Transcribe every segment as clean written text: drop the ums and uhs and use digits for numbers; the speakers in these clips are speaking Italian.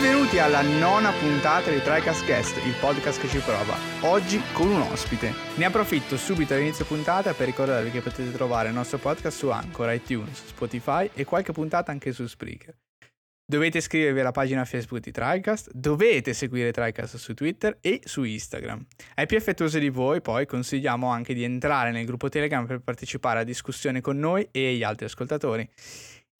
Benvenuti alla nona puntata di TriCast, il podcast che ci prova, oggi con un ospite. Ne approfitto subito all'inizio puntata per ricordarvi che potete trovare il nostro podcast su Anchor, iTunes, Spotify e qualche puntata anche su Spreaker. Dovete iscrivervi alla pagina Facebook di TriCast, dovete seguire TriCast su Twitter e su Instagram. Ai più affettuosi di voi poi consigliamo anche di entrare nel gruppo Telegram per partecipare alla discussione con noi e gli altri ascoltatori.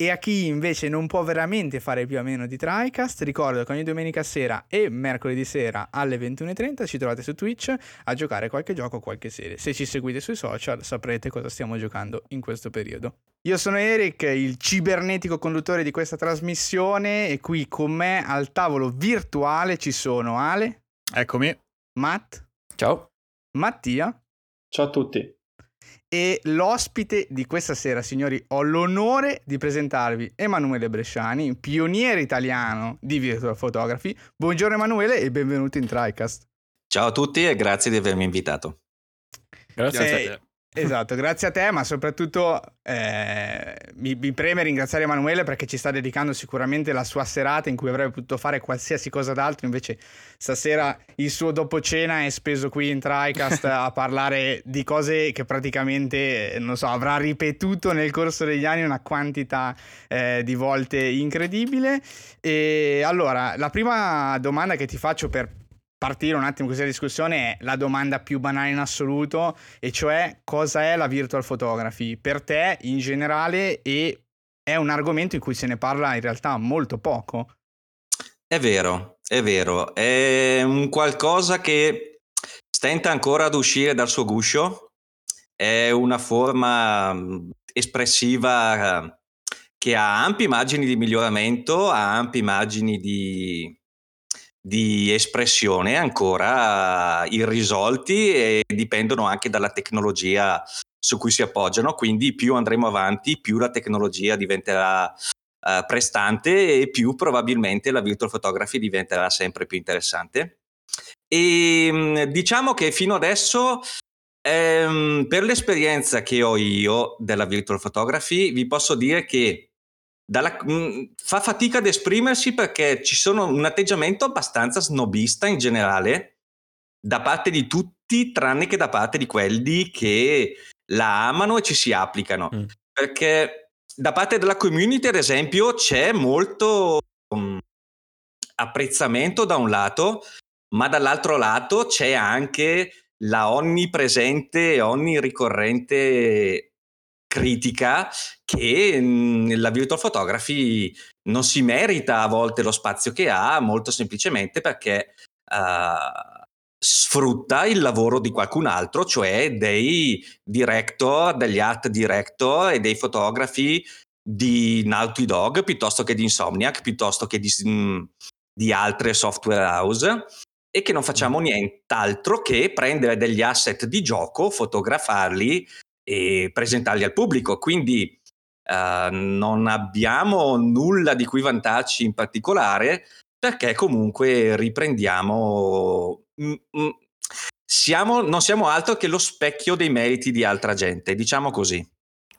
E a chi invece non può veramente fare più a meno di TriCast, ricordo che ogni domenica sera e mercoledì sera alle 21.30 ci trovate su Twitch a giocare qualche gioco o qualche serie. Se ci seguite sui social saprete cosa stiamo giocando in questo periodo. Io sono Eric, il cibernetico conduttore di questa trasmissione, e qui con me al tavolo virtuale ci sono Ale. Eccomi. Matt. Ciao. Mattia. Ciao a tutti. E l'ospite di questa sera, signori, ho l'onore di presentarvi Emanuele Bresciani, pioniere italiano di virtual photography. Buongiorno Emanuele e benvenuto in TriCast. Ciao a tutti e grazie di avermi invitato. Grazie a te. Esatto, grazie a te, ma soprattutto mi preme ringraziare Emanuele perché ci sta dedicando sicuramente la sua serata in cui avrebbe potuto fare qualsiasi cosa d'altro, invece stasera il suo dopo cena è speso qui in TriCast a parlare di cose che praticamente, non so, avrà ripetuto nel corso degli anni una quantità di volte incredibile. E allora, la prima domanda che ti faccio per partire un attimo questa discussione è la domanda più banale in assoluto, e cioè: cosa è la virtual photography per te in generale? E è un argomento in cui se ne parla in realtà molto poco. È vero, è un qualcosa che stenta ancora ad uscire dal suo guscio, è una forma espressiva che ha ampi margini di miglioramento, ha ampi margini di espressione ancora irrisolti, e dipendono anche dalla tecnologia su cui si appoggiano. Quindi più andremo avanti, più la tecnologia diventerà prestante, e più probabilmente la virtual photography diventerà sempre più interessante. E diciamo che fino adesso, per l'esperienza che ho io della virtual photography, vi posso dire che fa fatica ad esprimersi, perché ci sono un atteggiamento abbastanza snobista in generale da parte di tutti, tranne che da parte di quelli che la amano e ci si applicano. Perché da parte della community, ad esempio, c'è molto apprezzamento da un lato, ma dall'altro lato c'è anche la onnipresente e onniricorrente critica che la virtual photography non si merita a volte lo spazio che ha, molto semplicemente perché sfrutta il lavoro di qualcun altro, cioè dei director, degli art director e dei fotografi di Naughty Dog, piuttosto che di Insomniac, piuttosto che di altre software house, e che non facciamo nient'altro che prendere degli asset di gioco, fotografarli e presentarli al pubblico. Quindi non abbiamo nulla di cui vantarci in particolare, perché comunque riprendiamo non siamo altro che lo specchio dei meriti di altra gente, diciamo così.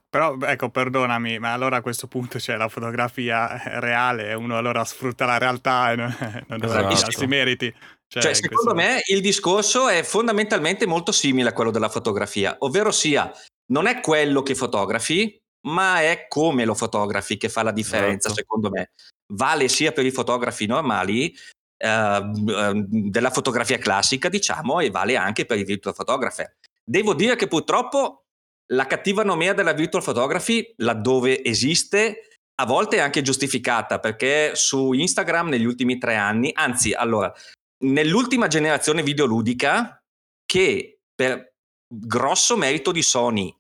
Però ecco, perdonami, ma allora a questo punto c'è la fotografia reale, uno allora sfrutta la realtà e non dovrebbe darsi meriti. Cioè secondo me il discorso è fondamentalmente molto simile a quello della fotografia, ovvero sia, non è quello che fotografi, ma è come lo fotografi che fa la differenza. Certo. Secondo me vale sia per i fotografi normali della fotografia classica, diciamo, e vale anche per i virtual photographer. Devo dire che purtroppo la cattiva nomea della virtual photography, laddove esiste, a volte è anche giustificata, perché su Instagram negli ultimi 3 anni, anzi allora nell'ultima generazione videoludica, che per grosso merito di Sony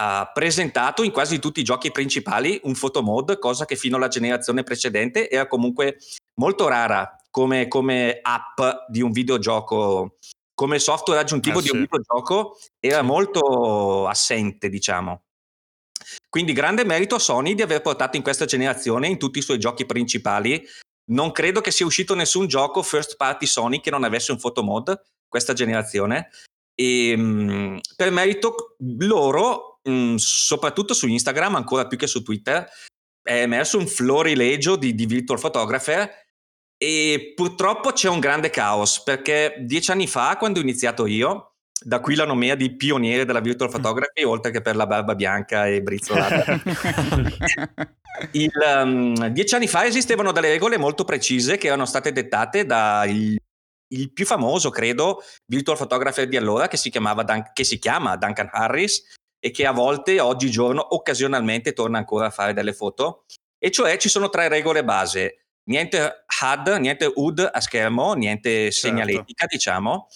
ha presentato in quasi tutti i giochi principali un photomode, cosa che fino alla generazione precedente era comunque molto rara come app di un videogioco, come software aggiuntivo di un videogioco, era molto assente, diciamo. Quindi grande merito a Sony di aver portato in questa generazione, in tutti i suoi giochi principali. Non credo che sia uscito nessun gioco first party Sony che non avesse un photomode questa generazione, e per merito loro, soprattutto su Instagram, ancora più che su Twitter, è emerso un florilegio di virtual photographer E purtroppo c'è un grande caos, perché 10 anni fa, quando ho iniziato io, da qui la nomea di pioniere della virtual photography, oltre che per la barba bianca e brizzolata. 10 anni fa esistevano delle regole molto precise che erano state dettate da il più famoso, credo, virtual photographer di allora, che si chiama Duncan Harris, e che a volte oggigiorno occasionalmente torna ancora a fare delle foto. E cioè ci sono 3 regole base: niente HUD, niente UD a schermo, niente segnaletica, diciamo,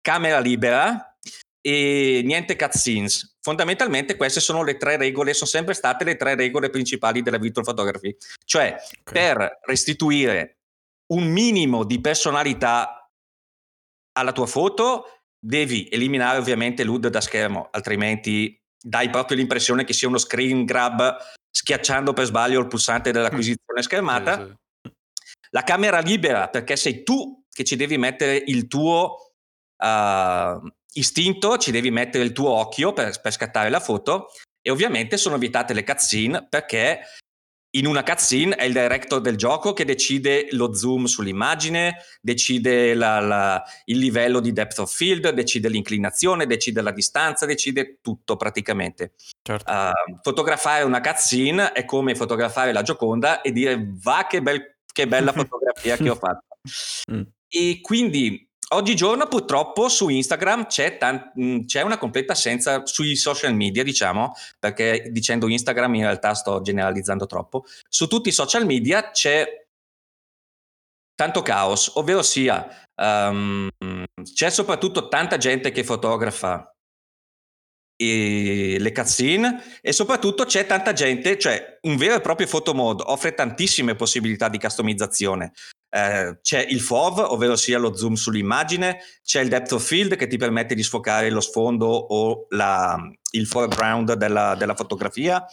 camera libera e niente cutscenes. Fondamentalmente queste sono le 3 regole, sono sempre state le 3 regole principali della virtual photography. Cioè, per restituire un minimo di personalità alla tua foto devi eliminare ovviamente l'UD da schermo, altrimenti dai proprio l'impressione che sia uno screen grab schiacciando per sbaglio il pulsante dell'acquisizione schermata. La camera libera, perché sei tu che ci devi mettere il tuo istinto, ci devi mettere il tuo occhio per scattare la foto. E ovviamente sono vietate le cutscene, perché in una cutscene è il director del gioco che decide lo zoom sull'immagine, decide il livello di depth of field, decide l'inclinazione, decide la distanza, decide tutto praticamente. Certo. Fotografare una cutscene è come fotografare la Gioconda e dire va che bella fotografia che ho fatto. E quindi oggigiorno purtroppo su Instagram c'è una completa assenza, sui social media diciamo, perché dicendo Instagram in realtà sto generalizzando troppo, su tutti i social media c'è tanto caos, ovvero sia c'è soprattutto tanta gente che fotografa e le cutscene, e soprattutto c'è tanta gente, cioè un vero e proprio photomod offre tantissime possibilità di customizzazione. C'è il FOV, ovvero sia lo zoom sull'immagine, c'è il depth of field che ti permette di sfocare lo sfondo o il foreground della fotografia,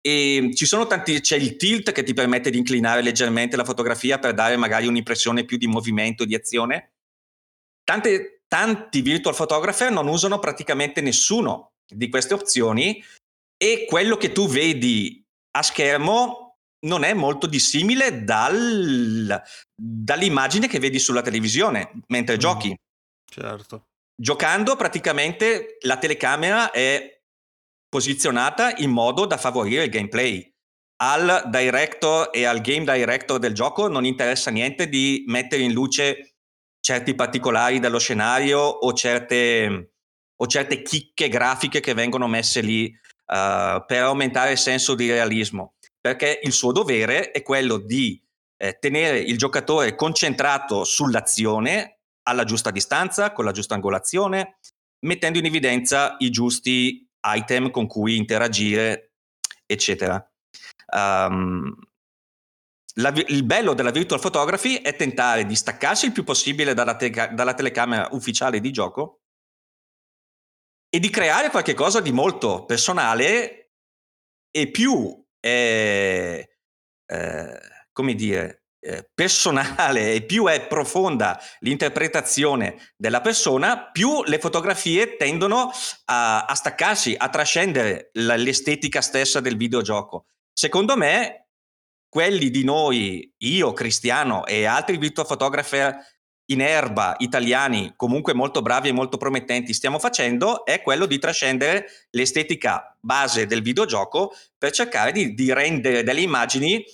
e ci sono c'è il tilt che ti permette di inclinare leggermente la fotografia per dare magari un'impressione più di movimento e di azione. Tanti virtual photographer non usano praticamente nessuno di queste opzioni, e quello che tu vedi a schermo non è molto dissimile dall'immagine che vedi sulla televisione mentre giochi. Certo. Giocando praticamente la telecamera è posizionata in modo da favorire il gameplay. Al director e al game director del gioco non interessa niente di mettere in luce certi particolari dello scenario o certe chicche grafiche che vengono messe lì per aumentare il senso di realismo, perché il suo dovere è quello di tenere il giocatore concentrato sull'azione alla giusta distanza, con la giusta angolazione, mettendo in evidenza i giusti item con cui interagire, eccetera. Il bello della virtual photography è tentare di staccarsi il più possibile dalla telecamera ufficiale di gioco e di creare qualcosa di molto personale e più personale, e più è profonda l'interpretazione della persona, più le fotografie tendono a staccarsi, a trascendere l'estetica stessa del videogioco. Secondo me, quelli di noi, io, Cristiano e altri virtual photographer in erba italiani, comunque molto bravi e molto promettenti, stiamo facendo è quello di trascendere l'estetica base del videogioco per cercare di rendere delle immagini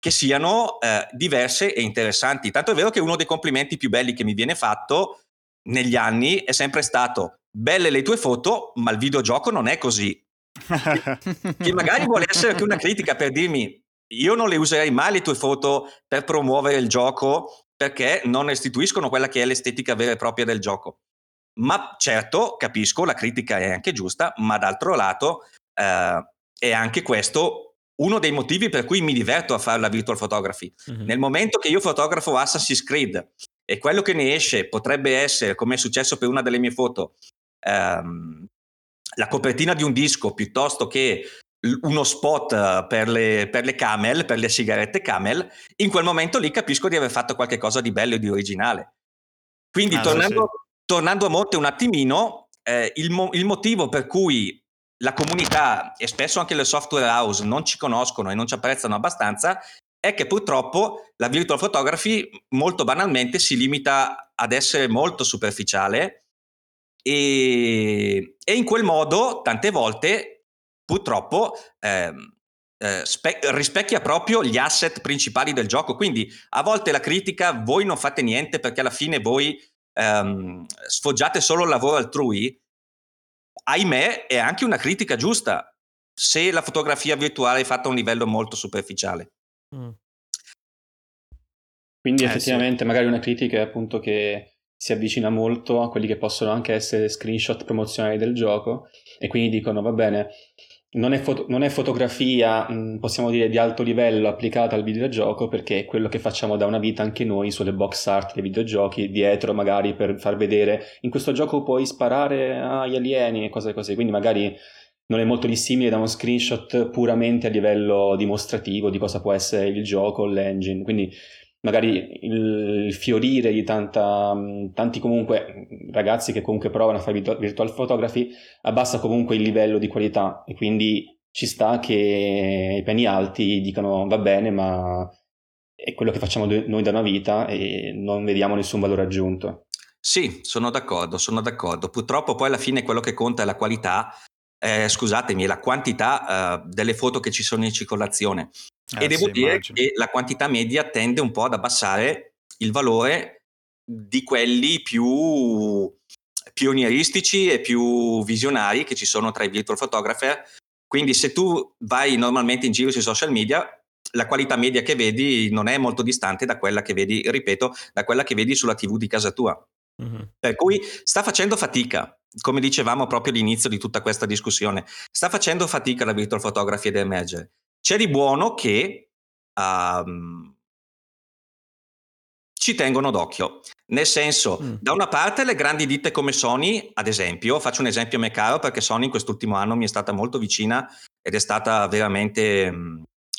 che siano diverse e interessanti. Tanto è vero che uno dei complimenti più belli che mi viene fatto negli anni è sempre stato: belle le tue foto, ma il videogioco non è così. Che magari vuole essere anche una critica, per dirmi: io non le userei mai le tue foto per promuovere il gioco, perché non restituiscono quella che è l'estetica vera e propria del gioco. Ma certo, capisco, la critica è anche giusta, ma d'altro lato è anche questo uno dei motivi per cui mi diverto a fare la virtual photography. Nel momento che io fotografo Assassin's Creed e quello che ne esce potrebbe essere, come è successo per una delle mie foto, la copertina di un disco, piuttosto che uno spot per le sigarette Camel, in quel momento lì capisco di aver fatto qualche cosa di bello e di originale. Quindi tornando a monte un attimino, il motivo per cui la comunità e spesso anche le software house non ci conoscono e non ci apprezzano abbastanza è che purtroppo la virtual photography molto banalmente si limita ad essere molto superficiale e in quel modo tante volte purtroppo rispecchia proprio gli asset principali del gioco. Quindi a volte la critica, voi non fate niente perché alla fine voi sfoggiate solo il lavoro altrui, ahimè è anche una critica giusta se la fotografia virtuale è fatta a un livello molto superficiale. Quindi effettivamente sì. Magari una critica è appunto che si avvicina molto a quelli che possono anche essere screenshot promozionali del gioco e quindi dicono va bene, non è fotografia possiamo dire di alto livello applicata al videogioco perché è quello che facciamo da una vita anche noi sulle box art dei videogiochi, dietro magari per far vedere in questo gioco puoi sparare agli alieni e cose così, quindi magari non è molto dissimile da uno screenshot puramente a livello dimostrativo di cosa può essere il gioco, l'engine, quindi magari il fiorire di tanti comunque ragazzi che comunque provano a fare virtual photography abbassa comunque il livello di qualità e quindi ci sta che i piani alti dicano va bene ma è quello che facciamo noi da una vita e non vediamo nessun valore aggiunto. Sì, sono d'accordo. Purtroppo poi alla fine quello che conta è la qualità, scusatemi, la quantità delle foto che ci sono in circolazione e devo dire immagino. Che la quantità media tende un po' ad abbassare il valore di quelli più pionieristici e più visionari che ci sono tra i virtual photographer, quindi se tu vai normalmente in giro sui social media la qualità media che vedi non è molto distante da quella che vedi, ripeto, da quella che vedi sulla TV di casa tua. Mm-hmm. Per cui sta facendo fatica, come dicevamo proprio all'inizio di tutta questa discussione, sta facendo fatica la virtual photography ad emergere. C'è di buono che ci tengono d'occhio, nel senso da una parte le grandi ditte come Sony, ad esempio, faccio un esempio a me caro perché Sony in quest'ultimo anno mi è stata molto vicina ed è stata veramente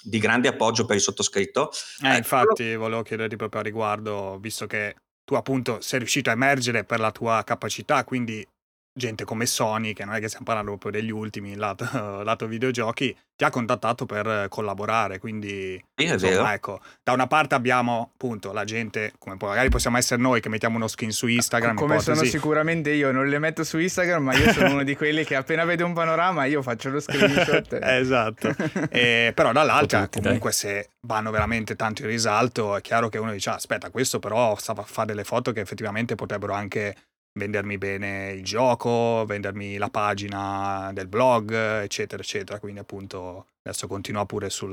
di grande appoggio per il sottoscritto. Infatti volevo chiederti proprio a riguardo, visto che tu appunto sei riuscito a emergere per la tua capacità, quindi gente come Sony, che non è che stiamo parlando proprio degli ultimi lato videogiochi, ti ha contattato per collaborare, quindi insomma, ecco, da una parte abbiamo appunto la gente come magari possiamo essere noi che mettiamo uno skin su Instagram, come ipotesi. Sono sicuramente io, non le metto su Instagram ma io sono uno di quelli che appena vedo un panorama io faccio lo screenshot esatto però dall'altra comunque se vanno veramente tanto in risalto è chiaro che uno dice aspetta, questo però sa fare delle foto che effettivamente potrebbero anche vendermi bene il gioco, vendermi la pagina del blog, eccetera, eccetera. Quindi appunto adesso continua pure su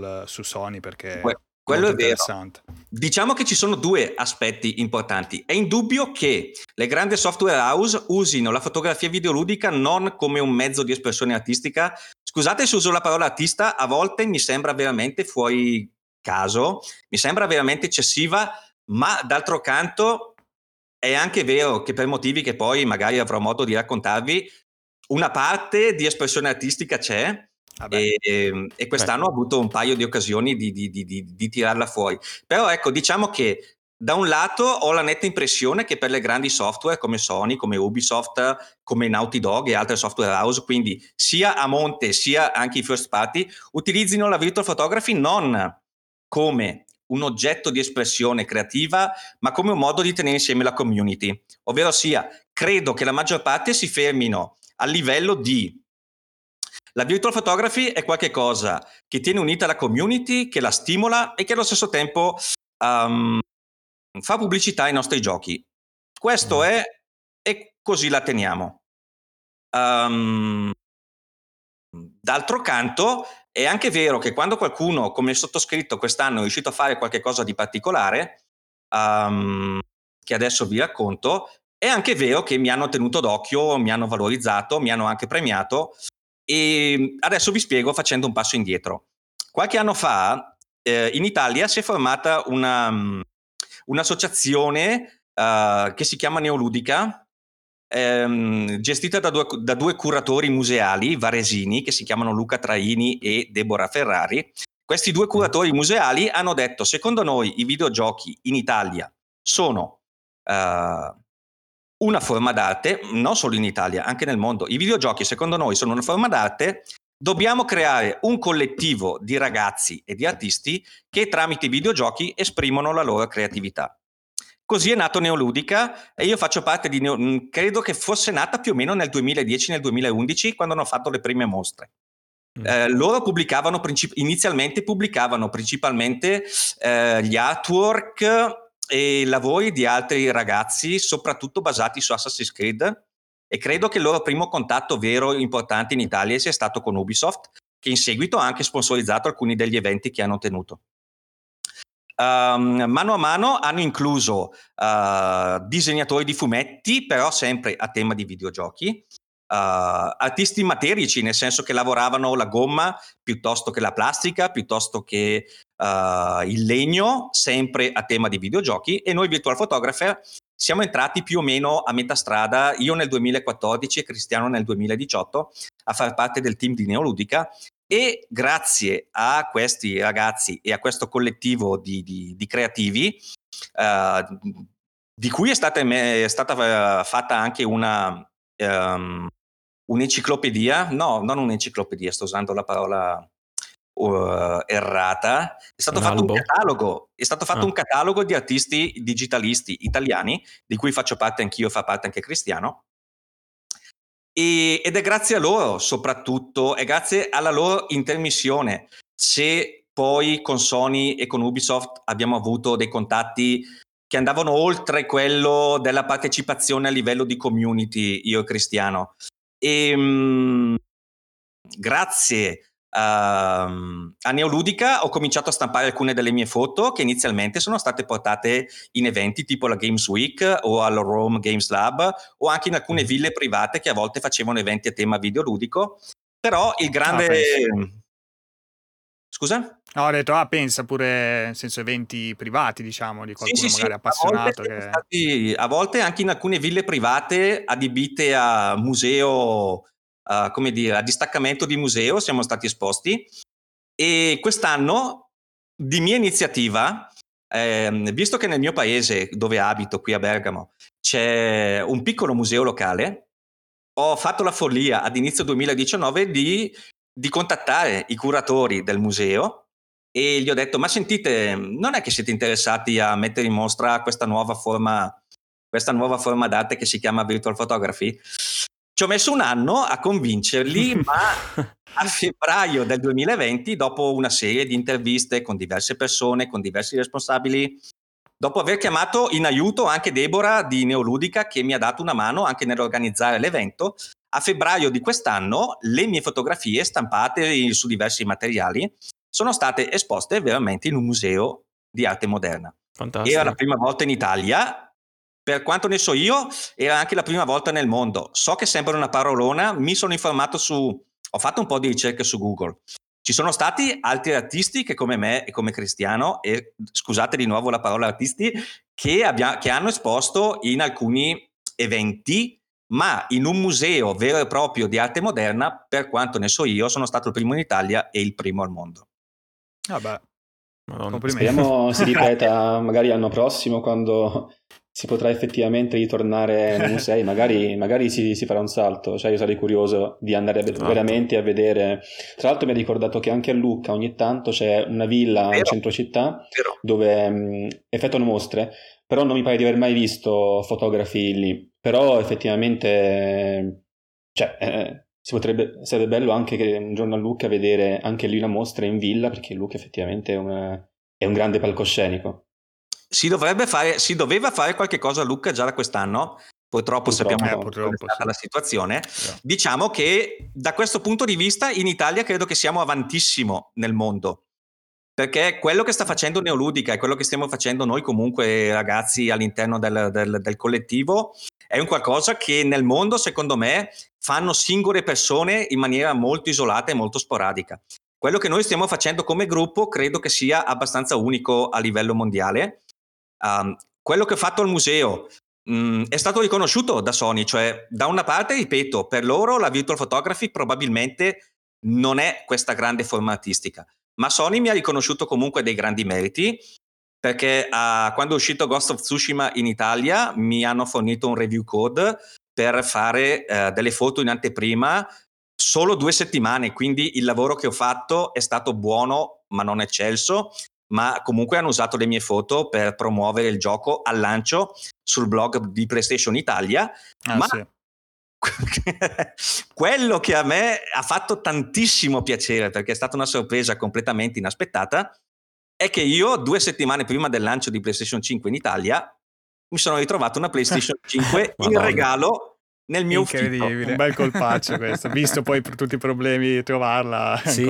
Sony perché quello è interessante. Vero. Diciamo che ci sono due aspetti importanti. È indubbio che le grandi software house usino la fotografia videoludica non come un mezzo di espressione artistica. Scusate se uso la parola artista, a volte mi sembra veramente fuori caso, mi sembra veramente eccessiva, ma d'altro canto è anche vero che per motivi che poi magari avrò modo di raccontarvi, una parte di espressione artistica c'è e quest'anno ho avuto un paio di occasioni di tirarla fuori. Però ecco, diciamo che da un lato ho la netta impressione che per le grandi software come Sony, come Ubisoft, come Naughty Dog e altre software house, quindi sia a monte sia anche i first party, utilizzino la virtual photography non come un oggetto di espressione creativa ma come un modo di tenere insieme la community, ovvero sia credo che la maggior parte si fermino al livello di la virtual photography è qualche cosa che tiene unita la community, che la stimola e che allo stesso tempo fa pubblicità ai nostri giochi, questo è e così la teniamo. D'altro canto è anche vero che quando qualcuno come il sottoscritto quest'anno è riuscito a fare qualche cosa di particolare che adesso vi racconto, è anche vero che mi hanno tenuto d'occhio, mi hanno valorizzato, mi hanno anche premiato e adesso vi spiego facendo un passo indietro. Qualche anno fa in Italia si è formata un'associazione che si chiama Neoludica, gestita da due curatori museali varesini che si chiamano Lucca e Deborah Ferrari. Questi due curatori museali hanno detto: secondo noi i videogiochi in Italia sono una forma d'arte, non solo in Italia, anche nel mondo. I videogiochi secondo noi sono una forma d'arte Dobbiamo creare un collettivo di ragazzi e di artisti che tramite i videogiochi esprimono la loro creatività. Così è nato Neoludica e io faccio parte di credo che fosse nata più o meno nel 2010, nel 2011, quando hanno fatto le prime mostre. Loro pubblicavano principalmente gli artwork e lavori di altri ragazzi, soprattutto basati su Assassin's Creed, e credo che il loro primo contatto vero importante in Italia sia stato con Ubisoft, che in seguito ha anche sponsorizzato alcuni degli eventi che hanno tenuto. Mano a mano hanno incluso disegnatori di fumetti, però sempre a tema di videogiochi, artisti materici, nel senso che lavoravano la gomma piuttosto che la plastica, piuttosto che il legno, sempre a tema di videogiochi, e noi virtual photographer siamo entrati più o meno a metà strada, io nel 2014 e Cristiano nel 2018, a far parte del team di Neoludica, e grazie a questi ragazzi e a questo collettivo di creativi, di cui è stata fatta anche un'enciclopedia, no, non un'enciclopedia, sto usando la parola errata, è stato fatto un catalogo, un catalogo di artisti digitalisti italiani, di cui faccio parte anch'io, fa parte anche Cristiano, ed è grazie a loro, soprattutto, è grazie alla loro intermissione, se poi con Sony e con Ubisoft abbiamo avuto dei contatti che andavano oltre quello della partecipazione a livello di community, io e Cristiano, e grazie a Neoludica ho cominciato a stampare alcune delle mie foto che inizialmente sono state portate in eventi tipo la Games Week o al Rome Games Lab o anche in alcune ville private che a volte facevano eventi a tema videoludico. Però il grande... Scusa? No, ho detto, pensa pure, nel senso, eventi privati, diciamo, di qualcuno appassionato. A volte, a volte anche in alcune ville private adibite a museo... come dire, a distaccamento di museo siamo stati esposti, e quest'anno di mia iniziativa, visto che nel mio paese dove abito, qui a Bergamo, c'è un piccolo museo locale, ho fatto la follia ad inizio 2019 di contattare i curatori del museo e gli ho detto: ma sentite, non è che siete interessati a mettere in mostra questa nuova forma d'arte che si chiama virtual photography? Ci ho messo un anno a convincerli, ma a febbraio del 2020, dopo una serie di interviste con diverse persone, con diversi responsabili, dopo aver chiamato in aiuto anche Deborah di Neoludica, che mi ha dato una mano anche nell'organizzare l'evento, a febbraio di quest'anno le mie fotografie stampate su diversi materiali sono state esposte veramente in un museo di arte moderna. Fantastico. Era la prima volta in Italia. Per quanto ne so io, era anche la prima volta nel mondo. So che sembra una parolona, mi sono informato ho fatto un po' di ricerche su Google. Ci sono stati altri artisti che come me e come Cristiano, e scusate di nuovo la parola artisti, che hanno esposto in alcuni eventi, ma in un museo vero e proprio di arte moderna, per quanto ne so io, sono stato il primo in Italia e il primo al mondo. Vabbè. Speriamo si ripeta magari l'anno prossimo, quando si potrà effettivamente ritornare nei musei, magari si farà un salto, cioè io sarei curioso di andare veramente a vedere. Tra l'altro mi ha ricordato che anche a Lucca ogni tanto c'è una villa in centro città dove effettuano mostre, però non mi pare di aver mai visto fotografi lì, però effettivamente sarebbe bello anche che un giorno a Lucca vedere anche lì una mostra in villa, perché Lucca effettivamente è un grande palcoscenico. Si doveva fare qualche cosa a Lucca già da quest'anno, purtroppo sappiamo qual è stata la situazione. Diciamo che da questo punto di vista in Italia credo che siamo avantissimo nel mondo, perché quello che sta facendo Neoludica e quello che stiamo facendo noi comunque ragazzi all'interno del collettivo è un qualcosa che nel mondo, secondo me, fanno singole persone in maniera molto isolata e molto sporadica. Quello che noi stiamo facendo come gruppo credo che sia abbastanza unico a livello mondiale. Quello che ho fatto al museo è stato riconosciuto da Sony, cioè da una parte, ripeto, per loro la virtual photography probabilmente non è questa grande forma artistica, ma Sony mi ha riconosciuto comunque dei grandi meriti, perché quando è uscito Ghost of Tsushima in Italia mi hanno fornito un review code per fare delle foto in anteprima solo 2 settimane, quindi il lavoro che ho fatto è stato buono ma non eccelso, ma comunque hanno usato le mie foto per promuovere il gioco al lancio sul blog di PlayStation Italia. Ma sì. Quello che a me ha fatto tantissimo piacere, perché è stata una sorpresa completamente inaspettata, è che io 2 settimane prima del lancio di PlayStation 5 in Italia mi sono ritrovato una PlayStation 5 in regalo nel mio ufficio. Un bel colpaccio questo, visto poi per tutti i problemi di trovarla. Sì,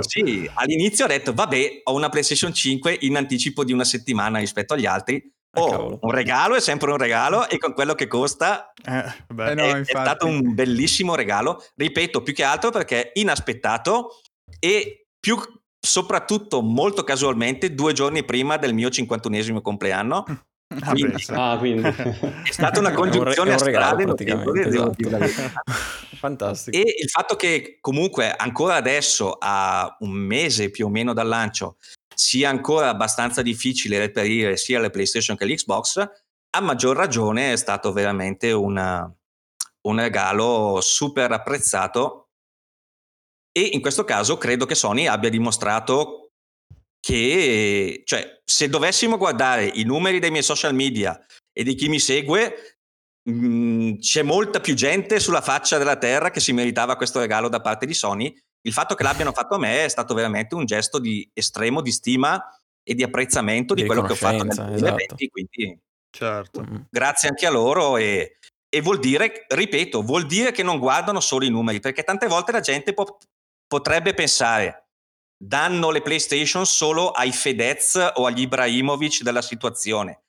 sì, all'inizio ho detto vabbè, ho una PlayStation 5 in anticipo di 1 settimana rispetto agli altri. Un regalo è sempre un regalo, e con quello che costa è stato un bellissimo regalo, ripeto, più che altro perché inaspettato e più soprattutto molto casualmente 2 giorni prima del mio 51esimo compleanno. Quindi è stata una congiunzione astrale fantastica. E il fatto che comunque ancora adesso, a 1 mese più o meno dal lancio, sia ancora abbastanza difficile reperire sia le PlayStation che l'Xbox, a maggior ragione è stato veramente un regalo super apprezzato, e in questo caso credo che Sony abbia dimostrato che, cioè, se dovessimo guardare i numeri dei miei social media e di chi mi segue, c'è molta più gente sulla faccia della terra che si meritava questo regalo da parte di Sony. Il fatto che l'abbiano fatto a me è stato veramente un gesto di estremo di stima e di apprezzamento di quello che ho fatto nel 2020, esatto. Quindi certo, grazie anche a loro, e vuol dire, ripeto, vuol dire che non guardano solo i numeri, perché tante volte la gente potrebbe pensare danno le PlayStation solo ai Fedez o agli Ibrahimovic della situazione.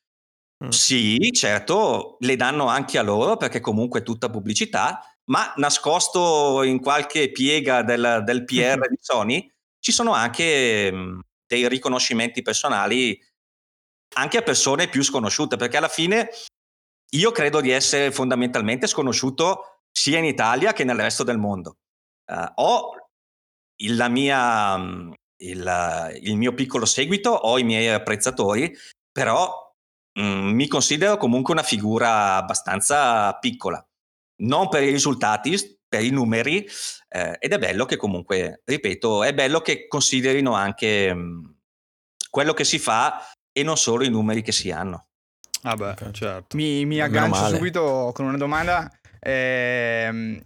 Sì, certo, le danno anche a loro perché comunque è tutta pubblicità, ma nascosto in qualche piega del PR di Sony ci sono anche dei riconoscimenti personali anche a persone più sconosciute, perché alla fine io credo di essere fondamentalmente sconosciuto sia in Italia che nel resto del mondo. Il mio piccolo seguito, ho i miei apprezzatori, però mi considero comunque una figura abbastanza piccola, non per i risultati, per i numeri, ed è bello che comunque, ripeto, è bello che considerino anche quello che si fa e non solo i numeri che si hanno. Vabbè, certo. Mi aggancio subito con una domanda.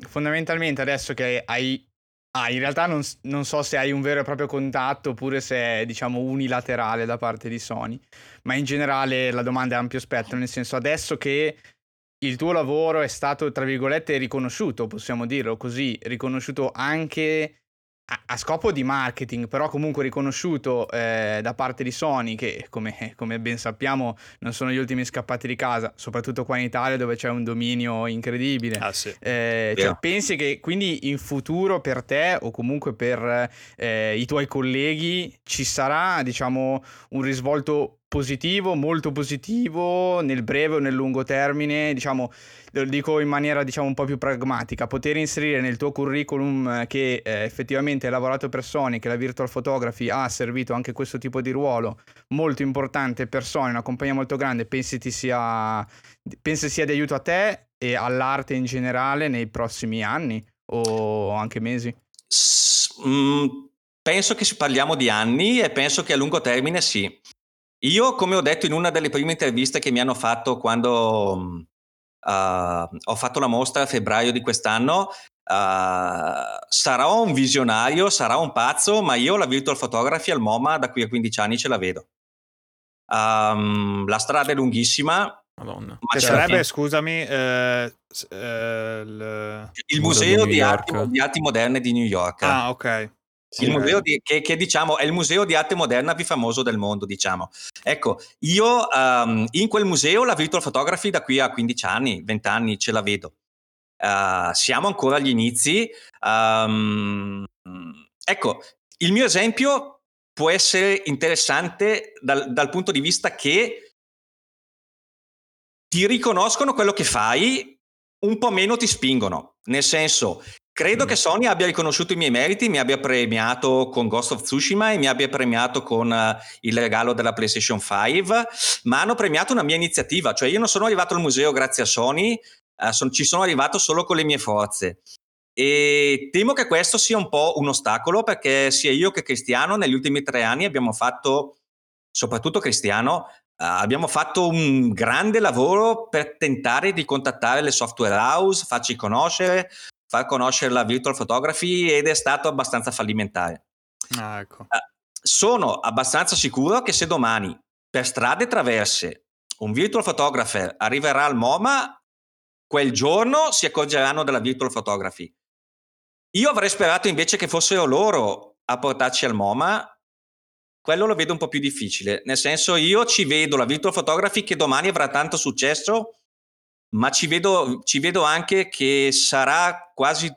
Fondamentalmente adesso che hai... in realtà non so se hai un vero e proprio contatto oppure se è, diciamo, unilaterale da parte di Sony, ma in generale la domanda è ampio spettro, nel senso, adesso che il tuo lavoro è stato, tra virgolette, riconosciuto, possiamo dirlo così, riconosciuto anche a scopo di marketing, però comunque riconosciuto da parte di Sony, che come ben sappiamo non sono gli ultimi scappati di casa, soprattutto qua in Italia dove c'è un dominio incredibile. Sì. Cioè, pensi che quindi in futuro per te o comunque per i tuoi colleghi ci sarà, diciamo, un risvolto positivo, molto positivo, nel breve o nel lungo termine? Diciamo, lo dico in maniera, diciamo, un po' più pragmatica, poter inserire nel tuo curriculum che effettivamente hai lavorato per Sony, che la virtual photography ha servito anche questo tipo di ruolo molto importante per Sony, una compagnia molto grande, pensi sia di aiuto a te e all'arte in generale nei prossimi anni o anche mesi? Penso che parliamo di anni, e penso che a lungo termine sì. Io, come ho detto in una delle prime interviste che mi hanno fatto quando ho fatto la mostra a febbraio di quest'anno, sarò un visionario, sarò un pazzo, ma io la virtual photography al MoMA da qui a 15 anni ce la vedo. La strada è lunghissima. Madonna. Ma sarebbe, scusami, il museo di arti moderne di New York. Ah, ok. Il museo che diciamo è il museo di arte moderna più famoso del mondo, diciamo. Ecco, io in quel museo la virtual photography da qui a 15 anni, 20 anni ce la vedo. Siamo ancora agli inizi. Ecco, il mio esempio può essere interessante dal punto di vista che ti riconoscono quello che fai, un po' meno ti spingono, nel senso... Credo che Sony abbia riconosciuto i miei meriti, mi abbia premiato con Ghost of Tsushima e mi abbia premiato con il regalo della PlayStation 5, ma hanno premiato una mia iniziativa, cioè io non sono arrivato al museo grazie a Sony, ci sono arrivato solo con le mie forze. e temo che questo sia un po' un ostacolo, perché sia io che Cristiano negli ultimi 3 anni abbiamo fatto, soprattutto Cristiano, abbiamo fatto un grande lavoro per tentare di contattare le software house, farci conoscere, far conoscere la virtual photography, ed è stato abbastanza fallimentare. Ah, ecco. Sono abbastanza sicuro che se domani per strade traverse un virtual photographer arriverà al MoMA, quel giorno si accorgeranno della virtual photography. Io avrei sperato invece che fossero loro a portarci al MoMA. Quello lo vedo un po' più difficile, nel senso, io ci vedo la virtual photography che domani avrà tanto successo, ma ci vedo anche che sarà quasi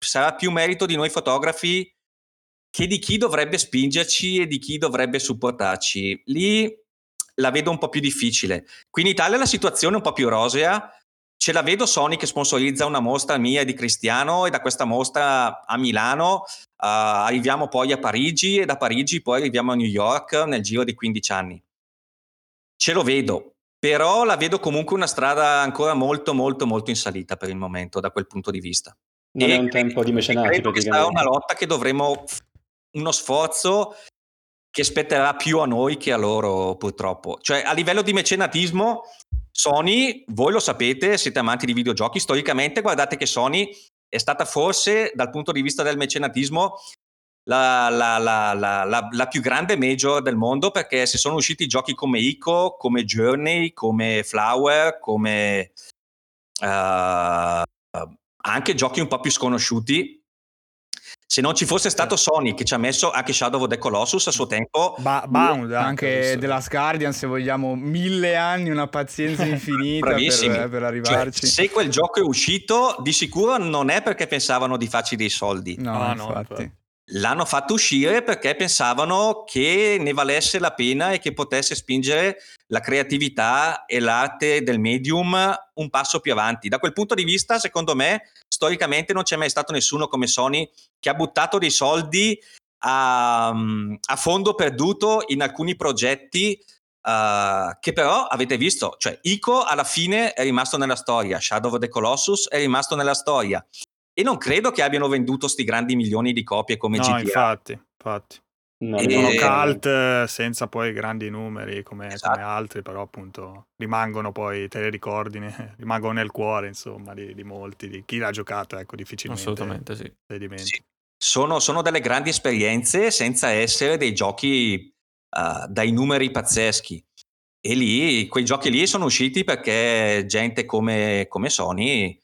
sarà più merito di noi fotografi che di chi dovrebbe spingerci e di chi dovrebbe supportarci. Lì la vedo un po' più difficile. Qui in Italia la situazione è un po' più rosea, ce la vedo Sony che sponsorizza una mostra mia e di Cristiano, e da questa mostra a Milano arriviamo poi a Parigi, e da Parigi poi arriviamo a New York nel giro di 15 anni. Ce lo vedo, però la vedo comunque una strada ancora molto molto molto in salita per il momento da quel punto di vista. Non è un tempo di mecenate. Credo che sarà una lotta che dovremo, uno sforzo che spetterà più a noi che a loro, purtroppo. Cioè, a livello di mecenatismo, Sony, voi lo sapete, siete amanti di videogiochi, storicamente guardate che Sony è stata forse, dal punto di vista del mecenatismo, la più grande major del mondo, perché se sono usciti giochi come Ico, come Journey, come Flower, come anche giochi un po' più sconosciuti. Se non ci fosse stato Sony, che ci ha messo anche Shadow of the Colossus a suo tempo, Bound, anche The Last Guardian, se vogliamo, 1000 anni, una pazienza infinita per arrivarci. Cioè, se quel gioco è uscito, di sicuro non è perché pensavano di farci dei soldi. No, infatti. L'hanno fatto uscire perché pensavano che ne valesse la pena e che potesse spingere la creatività e l'arte del medium un passo più avanti. Da quel punto di vista, secondo me, storicamente non c'è mai stato nessuno come Sony che ha buttato dei soldi a fondo perduto in alcuni progetti che però avete visto, cioè Ico alla fine è rimasto nella storia, Shadow of the Colossus è rimasto nella storia, e non credo che abbiano venduto sti grandi milioni di copie come GTA. Infatti. No, sono cult senza poi grandi numeri come altri, però appunto rimangono, poi te le ricordi, rimangono nel cuore, insomma, di molti, di chi l'ha giocato, ecco, difficilmente. Assolutamente sì. Sono delle grandi esperienze senza essere dei giochi dai numeri pazzeschi, e lì quei giochi lì sono usciti perché gente come Sony,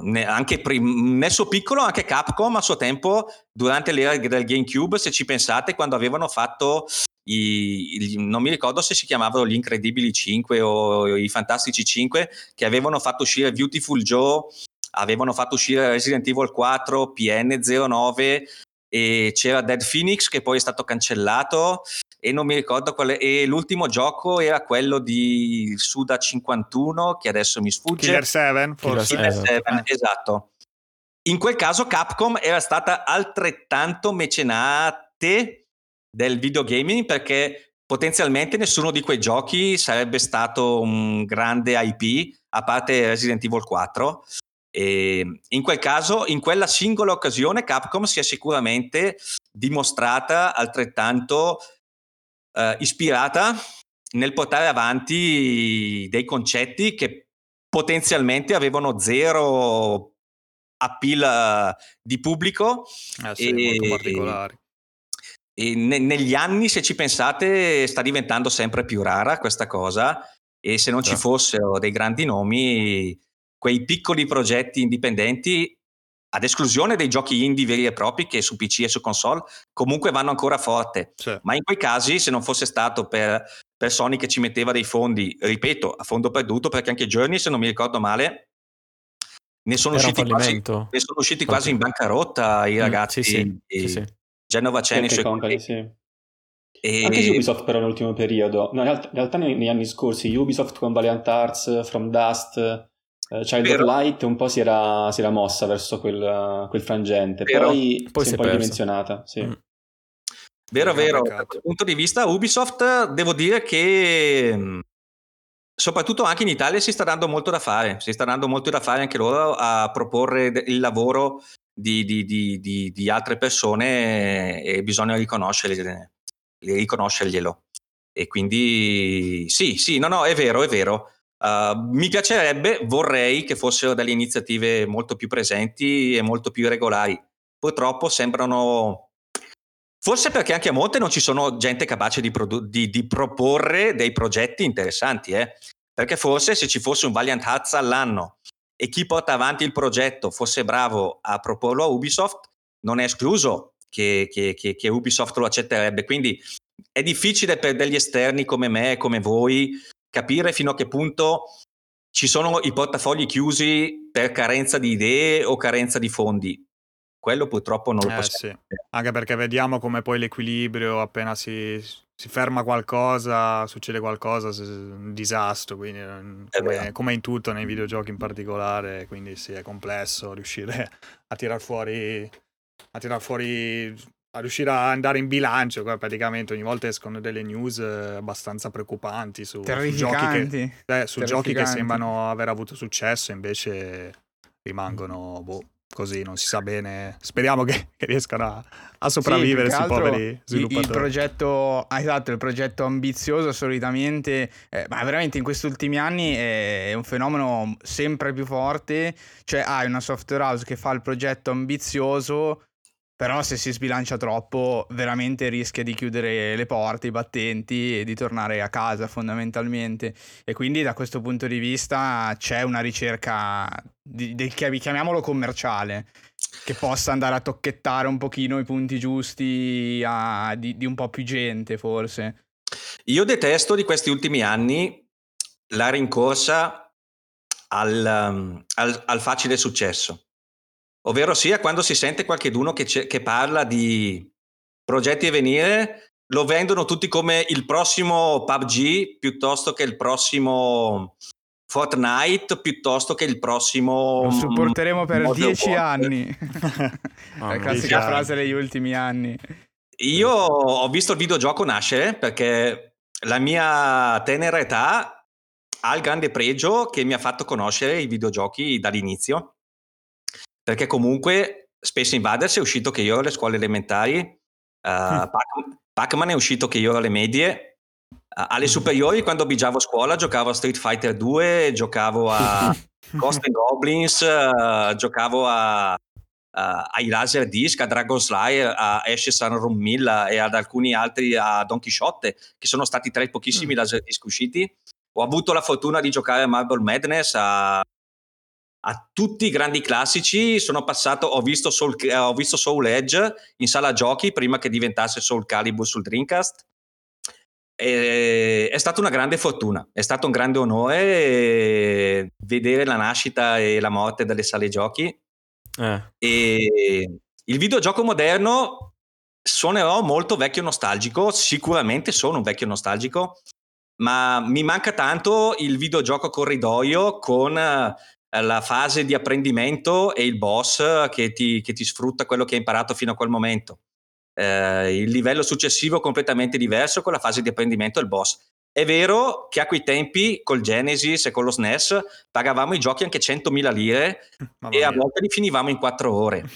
nel suo piccolo anche Capcom a suo tempo durante l'era del GameCube, se ci pensate, quando avevano fatto non mi ricordo se si chiamavano gli Incredibili 5 o i Fantastici 5, che avevano fatto uscire Beautiful Joe, avevano fatto uscire Resident Evil 4, PN09, e c'era Dead Phoenix che poi è stato cancellato, e non mi ricordo quale, e l'ultimo gioco era quello di Suda 51 che adesso mi sfugge, Killer 7, esatto. In quel caso Capcom era stata altrettanto mecenate del videogaming, perché potenzialmente nessuno di quei giochi sarebbe stato un grande IP a parte Resident Evil 4, e in quel caso, in quella singola occasione, Capcom si è sicuramente dimostrata altrettanto ispirata nel portare avanti dei concetti che potenzialmente avevano zero appeal di pubblico, molto particolari. E negli anni, se ci pensate, sta diventando sempre più rara questa cosa, e se non ci fossero dei grandi nomi, quei piccoli progetti indipendenti, ad esclusione dei giochi indie veri e propri che su PC e su console comunque vanno ancora forte, ma in quei casi, se non fosse stato per Sony che ci metteva dei fondi, ripeto, a fondo perduto, perché anche Journey, se non mi ricordo male, ne sono usciti quasi in bancarotta i ragazzi, Genova Cenis e anche su Ubisoft, però nell'ultimo periodo, no, in realtà negli anni scorsi Ubisoft con Valiant Arts, From Dust, Child of Light un po' si era mossa verso quel frangente, poi si è un po' ridimensionata. Sì. Vero. Dal punto di vista Ubisoft devo dire che soprattutto anche in Italia si sta dando molto da fare, anche loro a proporre il lavoro di altre persone, e bisogna riconoscerglielo. E quindi sì, no, è vero. Mi piacerebbe, vorrei che fossero delle iniziative molto più presenti e molto più regolari. Purtroppo sembrano, forse perché anche a monte non ci sono gente capace di proporre dei progetti interessanti, perché forse se ci fosse un Valiant Hearts all'anno e chi porta avanti il progetto fosse bravo a proporlo a Ubisoft, non è escluso che Ubisoft lo accetterebbe. Quindi è difficile per degli esterni come me, come voi, capire fino a che punto ci sono i portafogli chiusi per carenza di idee o carenza di fondi. Quello purtroppo non lo possiamo. Sì. Anche perché vediamo come poi l'equilibrio, appena si ferma qualcosa, succede qualcosa, un disastro, quindi come in tutto nei videogiochi in particolare, quindi sì, è complesso riuscire a tirar fuori, a riuscire a andare in bilancio. Praticamente ogni volta escono delle news abbastanza preoccupanti su giochi che sembrano aver avuto successo, invece rimangono così, non si sa bene. Speriamo che riescano a sopravvivere sui poveri sviluppatori. Il progetto ambizioso solitamente, ma veramente in questi ultimi anni è un fenomeno sempre più forte. Cioè hai una software house che fa il progetto ambizioso, però se si sbilancia troppo veramente rischia di chiudere le porte, i battenti, e di tornare a casa fondamentalmente. E quindi da questo punto di vista c'è una ricerca chiamiamolo commerciale, che possa andare a tocchettare un pochino i punti giusti di un po' più gente forse. Io detesto di questi ultimi anni la rincorsa al facile successo. Ovvero sia, quando si sente qualcheduno che parla di progetti a venire, lo vendono tutti come il prossimo PUBG, piuttosto che il prossimo Fortnite, piuttosto che il prossimo... Lo supporteremo per 10 anni. La classica frase degli ultimi anni. Io ho visto il videogioco nascere, perché la mia tenera età ha il grande pregio che mi ha fatto conoscere i videogiochi dall'inizio. Perché comunque Space Invaders è uscito che io ero alle scuole elementari, Pac-Man è uscito che io ero alle medie, alle superiori quando bigiavo a scuola giocavo a Street Fighter 2, giocavo a Ghost and Goblins, giocavo ai Laserdisc, a Dragon Slayer, a Ash Sunroom 1000 e ad alcuni altri, a Don Quixote, che sono stati tra i pochissimi Laserdisc usciti. Ho avuto la fortuna di giocare a Marble Madness, a tutti i grandi classici. Sono passato, ho visto Soul Edge in sala giochi prima che diventasse Soul Calibur sul Dreamcast. È stata una grande fortuna, è stato un grande onore vedere la nascita e la morte delle sale giochi. E il videogioco moderno, suonerò molto vecchio nostalgico, sicuramente sono un vecchio nostalgico, ma mi manca tanto il videogioco corridoio con la fase di apprendimento e il boss che ti sfrutta quello che hai imparato fino a quel momento. Il livello successivo completamente diverso, con la fase di apprendimento e il boss. È vero che a quei tempi col Genesis e con lo SNES pagavamo i giochi anche 100.000 lire, e a volte li finivamo in 4 ore.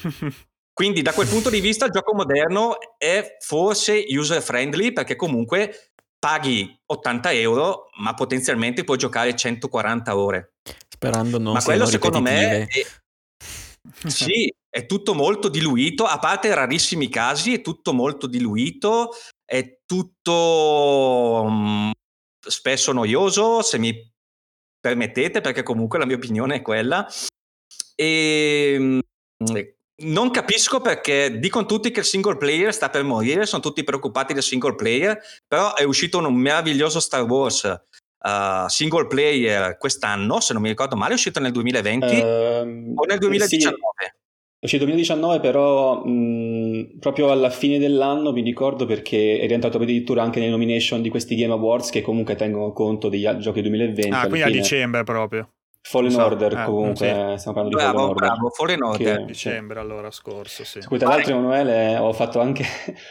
Quindi da quel punto di vista il gioco moderno è forse user friendly, perché comunque paghi 80 euro, ma potenzialmente puoi giocare 140 ore. Sperando non. Ma quello secondo me è tutto molto diluito, a parte rarissimi casi, è tutto molto diluito, è tutto spesso noioso, se mi permettete, perché comunque la mia opinione è quella. E non capisco perché dicono tutti che il single player sta per morire, sono tutti preoccupati del single player, però è uscito un meraviglioso Star Wars single player quest'anno, se non mi ricordo male, è uscito nel 2020 o nel 2019? Sì, è uscito nel 2019, però proprio alla fine dell'anno mi ricordo, perché è rientrato addirittura anche nelle nomination di questi Game Awards, che comunque tengono conto degli giochi 2020. Quindi a dicembre proprio. Fallen Order, comunque sì. Stiamo parlando di Fallen Order a dicembre allora scorso sì. Scusa, tra l'altro Emanuele, ho fatto anche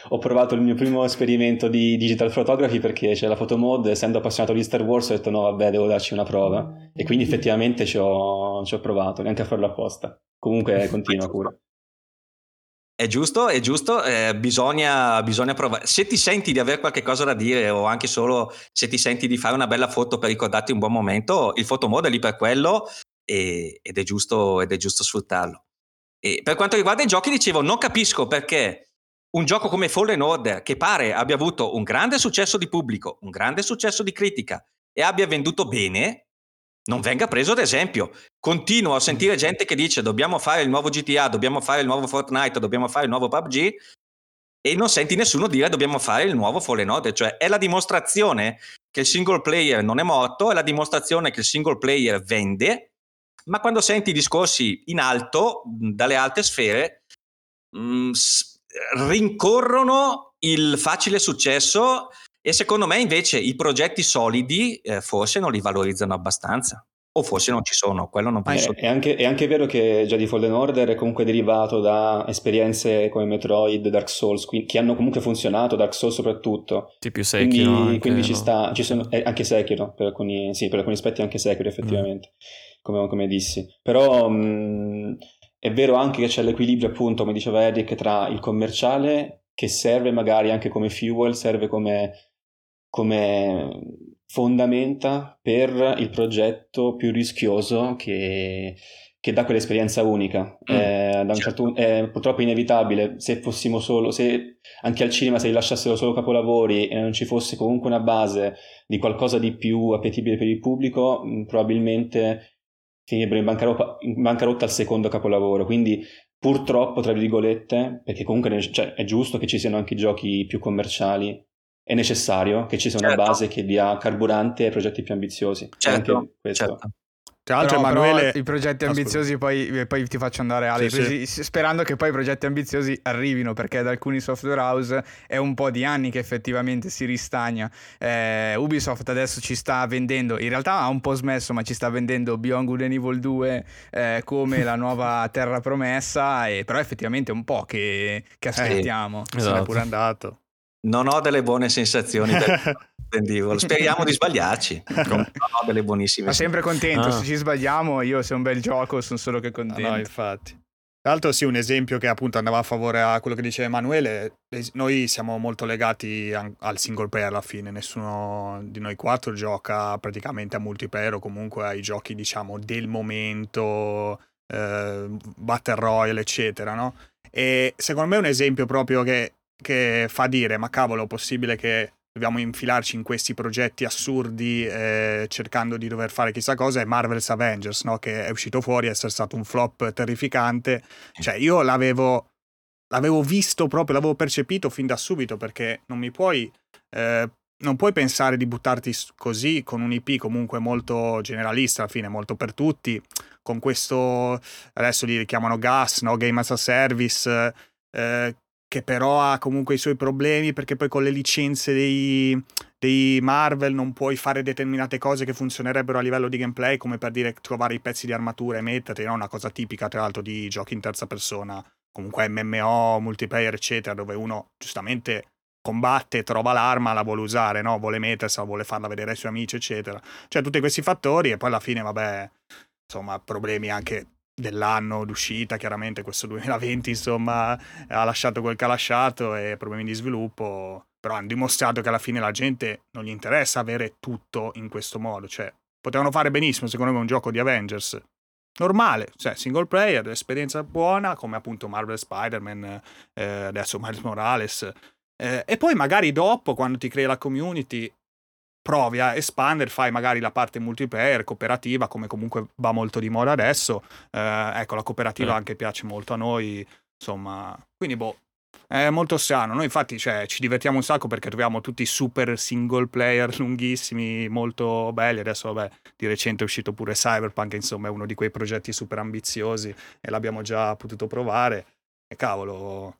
ho provato il mio primo esperimento di digital photography, perché c'è la photomod, essendo appassionato di Star Wars ho detto no vabbè, devo darci una prova, e quindi effettivamente ci ho provato, neanche a farlo apposta, comunque continua pure. È giusto, bisogna provare. Se ti senti di avere qualche cosa da dire, o anche solo se ti senti di fare una bella foto per ricordarti un buon momento, il fotomodo è lì per quello, ed è giusto sfruttarlo. E per quanto riguarda i giochi, dicevo, non capisco perché un gioco come Fallen Order, che pare abbia avuto un grande successo di pubblico, un grande successo di critica e abbia venduto bene, non venga preso ad esempio. Continuo a sentire gente che dice dobbiamo fare il nuovo GTA, dobbiamo fare il nuovo Fortnite, dobbiamo fare il nuovo PUBG, e non senti nessuno dire dobbiamo fare il nuovo Fallen Order. Cioè è la dimostrazione che il single player non è morto, è la dimostrazione che il single player vende, ma quando senti discorsi in alto, dalle alte sfere, rincorrono il facile successo. E secondo me invece i progetti solidi forse non li valorizzano abbastanza, o forse non ci sono, quello non penso. È anche vero che già di Fallen Order è comunque derivato da esperienze come Metroid, Dark Souls, che hanno comunque funzionato, Dark Souls soprattutto. Sì, più Sekiro. Quindi anche Sekiro, per alcuni aspetti anche Sekiro effettivamente, come dissi. Però... è vero anche che c'è l'equilibrio, appunto, come diceva Eric, tra il commerciale, che serve magari anche come fuel, serve come fondamenta per il progetto più rischioso che dà quell'esperienza unica. È purtroppo inevitabile. Se anche al cinema se li lasciassero solo capolavori e non ci fosse comunque una base di qualcosa di più appetibile per il pubblico, probabilmente finirebbero in bancarotta al secondo capolavoro. Quindi purtroppo, tra virgolette, perché comunque è giusto che ci siano anche i giochi più commerciali, è necessario che ci sia una base che dia carburante ai progetti più ambiziosi. Certo. Tra l'altro, Emanuele, i progetti ambiziosi poi ti faccio andare, Ale, sì. Sperando che poi i progetti ambiziosi arrivino, perché da alcuni software house è un po' di anni che effettivamente si ristagna. Ubisoft adesso ci sta vendendo, in realtà ha un po' smesso, ma ci sta vendendo Beyond Good and Evil 2 come la nuova terra promessa, però effettivamente è un po' che aspettiamo. Esatto. È pure andato. Non ho delle buone sensazioni speriamo di sbagliarci. Non ho delle buonissime. Ma sempre contento se ci sbagliamo. Io, se è un bel gioco, sono solo che contento. No, infatti. Tra l'altro sì, un esempio che appunto andava a favore a quello che diceva Emanuele: noi siamo molto legati al single player alla fine, nessuno di noi quattro gioca praticamente a multiplayer o comunque ai giochi, diciamo, del momento, Battle Royale eccetera, no? E secondo me è un esempio proprio che fa dire, ma cavolo, è possibile che dobbiamo infilarci in questi progetti assurdi cercando di dover fare chissà cosa, è Marvel's Avengers, no? Che è uscito fuori, essere stato un flop terrificante. Cioè io l'avevo visto proprio, l'avevo percepito fin da subito, perché non puoi pensare di buttarti così con un IP comunque molto generalista, alla fine molto per tutti, con questo, adesso li chiamano GAS, no? Game as a Service, che però ha comunque i suoi problemi, perché poi con le licenze dei Marvel non puoi fare determinate cose che funzionerebbero a livello di gameplay, come per dire trovare i pezzi di armatura e metterti, no? Una cosa tipica tra l'altro di giochi in terza persona, comunque MMO, multiplayer eccetera, dove uno giustamente combatte, trova l'arma, la vuole usare, no? Vuole mettersela, vuole farla vedere ai suoi amici eccetera. Cioè tutti questi fattori, e poi alla fine vabbè, insomma, problemi anche dell'anno d'uscita, chiaramente questo 2020 insomma ha lasciato quel che ha lasciato, e problemi di sviluppo, però hanno dimostrato che alla fine la gente non gli interessa avere tutto in questo modo. Cioè potevano fare benissimo secondo me un gioco di Avengers normale, cioè single player, esperienza buona come appunto Marvel Spider-Man, adesso Miles Morales, e poi magari dopo, quando ti crei la community, provi a espandere, fai magari la parte multiplayer, cooperativa, come comunque va molto di moda adesso. Ecco, la cooperativa anche piace molto a noi, insomma, quindi è molto strano. Noi infatti, cioè, ci divertiamo un sacco perché troviamo tutti i super single player lunghissimi, molto belli. Adesso vabbè, di recente è uscito pure Cyberpunk, insomma è uno di quei progetti super ambiziosi e l'abbiamo già potuto provare, e cavolo,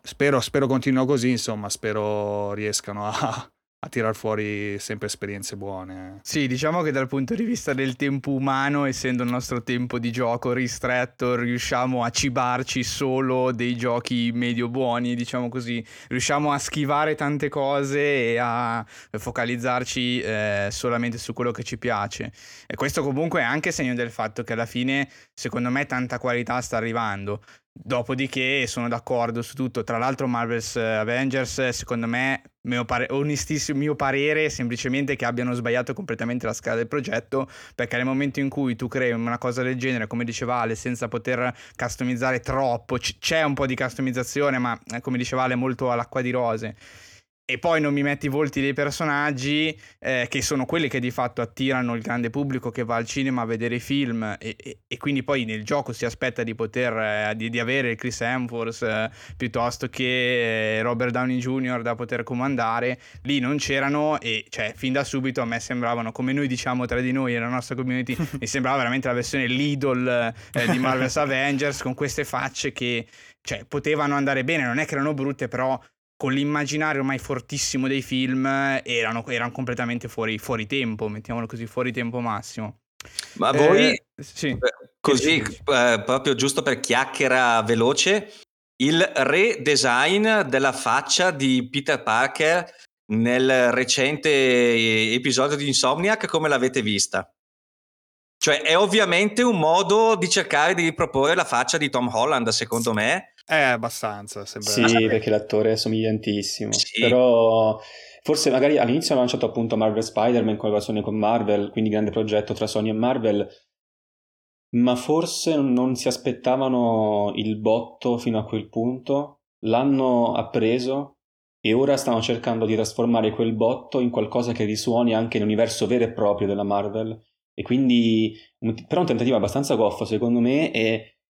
spero continuino così, insomma, spero riescano a a tirar fuori sempre esperienze buone. Sì, diciamo che dal punto di vista del tempo umano, essendo il nostro tempo di gioco ristretto, riusciamo a cibarci solo dei giochi medio buoni, diciamo così. Riusciamo a schivare tante cose e a focalizzarci solamente su quello che ci piace. E questo comunque è anche segno del fatto che alla fine, secondo me, tanta qualità sta arrivando. Dopodiché sono d'accordo su tutto. Tra l'altro Marvel's Avengers, secondo me, mio parere è semplicemente che abbiano sbagliato completamente la scala del progetto, perché nel momento in cui tu crei una cosa del genere, come diceva Ale, senza poter customizzare troppo, c'è un po' di customizzazione, ma come diceva Ale, molto all'acqua di rose, e poi non mi metti i volti dei personaggi, che sono quelli che di fatto attirano il grande pubblico che va al cinema a vedere i film, e quindi poi nel gioco si aspetta di poter di avere Chris Hemsworth piuttosto che Robert Downey Jr. da poter comandare. Lì non c'erano, e cioè fin da subito a me sembravano, come noi diciamo tra di noi e la nostra community, mi sembrava veramente la versione Lidl di Marvel's Avengers, con queste facce che, cioè, potevano andare bene, non è che erano brutte, però con l'immaginario ormai fortissimo dei film erano completamente fuori tempo, mettiamolo così, fuori tempo massimo. Ma voi, sì, così proprio giusto per chiacchiera veloce, il redesign della faccia di Peter Parker nel recente episodio di Insomniac, come l'avete vista? Cioè è ovviamente un modo di cercare di riproporre la faccia di Tom Holland, secondo me. Abbastanza, sembra. Sì, perché l'attore è somigliantissimo. Sì. Però forse magari all'inizio hanno lanciato appunto Marvel Spider-Man in collaborazione con Marvel, quindi grande progetto tra Sony e Marvel, ma forse non si aspettavano il botto fino a quel punto, l'hanno appreso e ora stanno cercando di trasformare quel botto in qualcosa che risuoni anche nell'universo vero e proprio della Marvel, e quindi però un tentativo abbastanza goffo secondo me,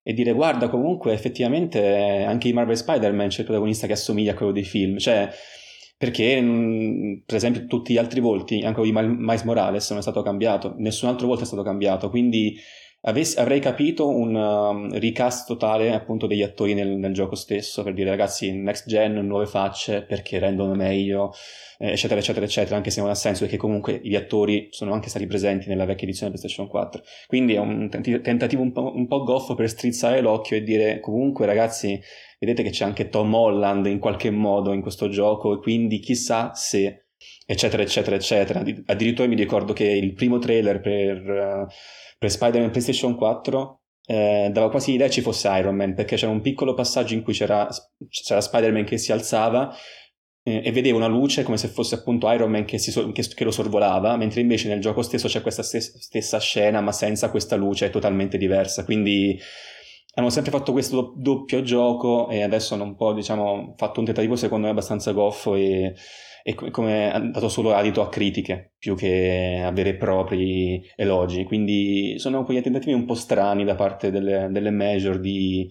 e dire guarda comunque effettivamente anche in Marvel Spider-Man c'è il protagonista che assomiglia a quello dei film, cioè perché per esempio tutti gli altri volti, anche quello di Miles Morales, non è stato cambiato, nessun altro volto è stato cambiato, quindi avrei capito un recast totale appunto degli attori nel gioco stesso, per dire ragazzi next gen, nuove facce perché rendono meglio, eccetera eccetera eccetera, anche se non ha senso perché comunque gli attori sono anche stati presenti nella vecchia edizione PlayStation 4, quindi è un tentativo un po' goffo per strizzare l'occhio e dire comunque ragazzi vedete che c'è anche Tom Holland in qualche modo in questo gioco, e quindi chissà se eccetera eccetera eccetera. Addirittura mi ricordo che il primo trailer per Spider-Man PlayStation 4 dava quasi l'idea ci fosse Iron Man, perché c'era un piccolo passaggio in cui c'era Spider-Man che si alzava e vedeva una luce come se fosse appunto Iron Man che lo sorvolava, mentre invece nel gioco stesso c'è questa stessa scena ma senza questa luce, è totalmente diversa, quindi hanno sempre fatto questo doppio gioco e adesso hanno un po', diciamo, fatto un tentativo secondo me abbastanza goffo e come ha dato solo adito a critiche più che a veri e propri elogi, quindi sono quegli tentativi un po' strani da parte delle major di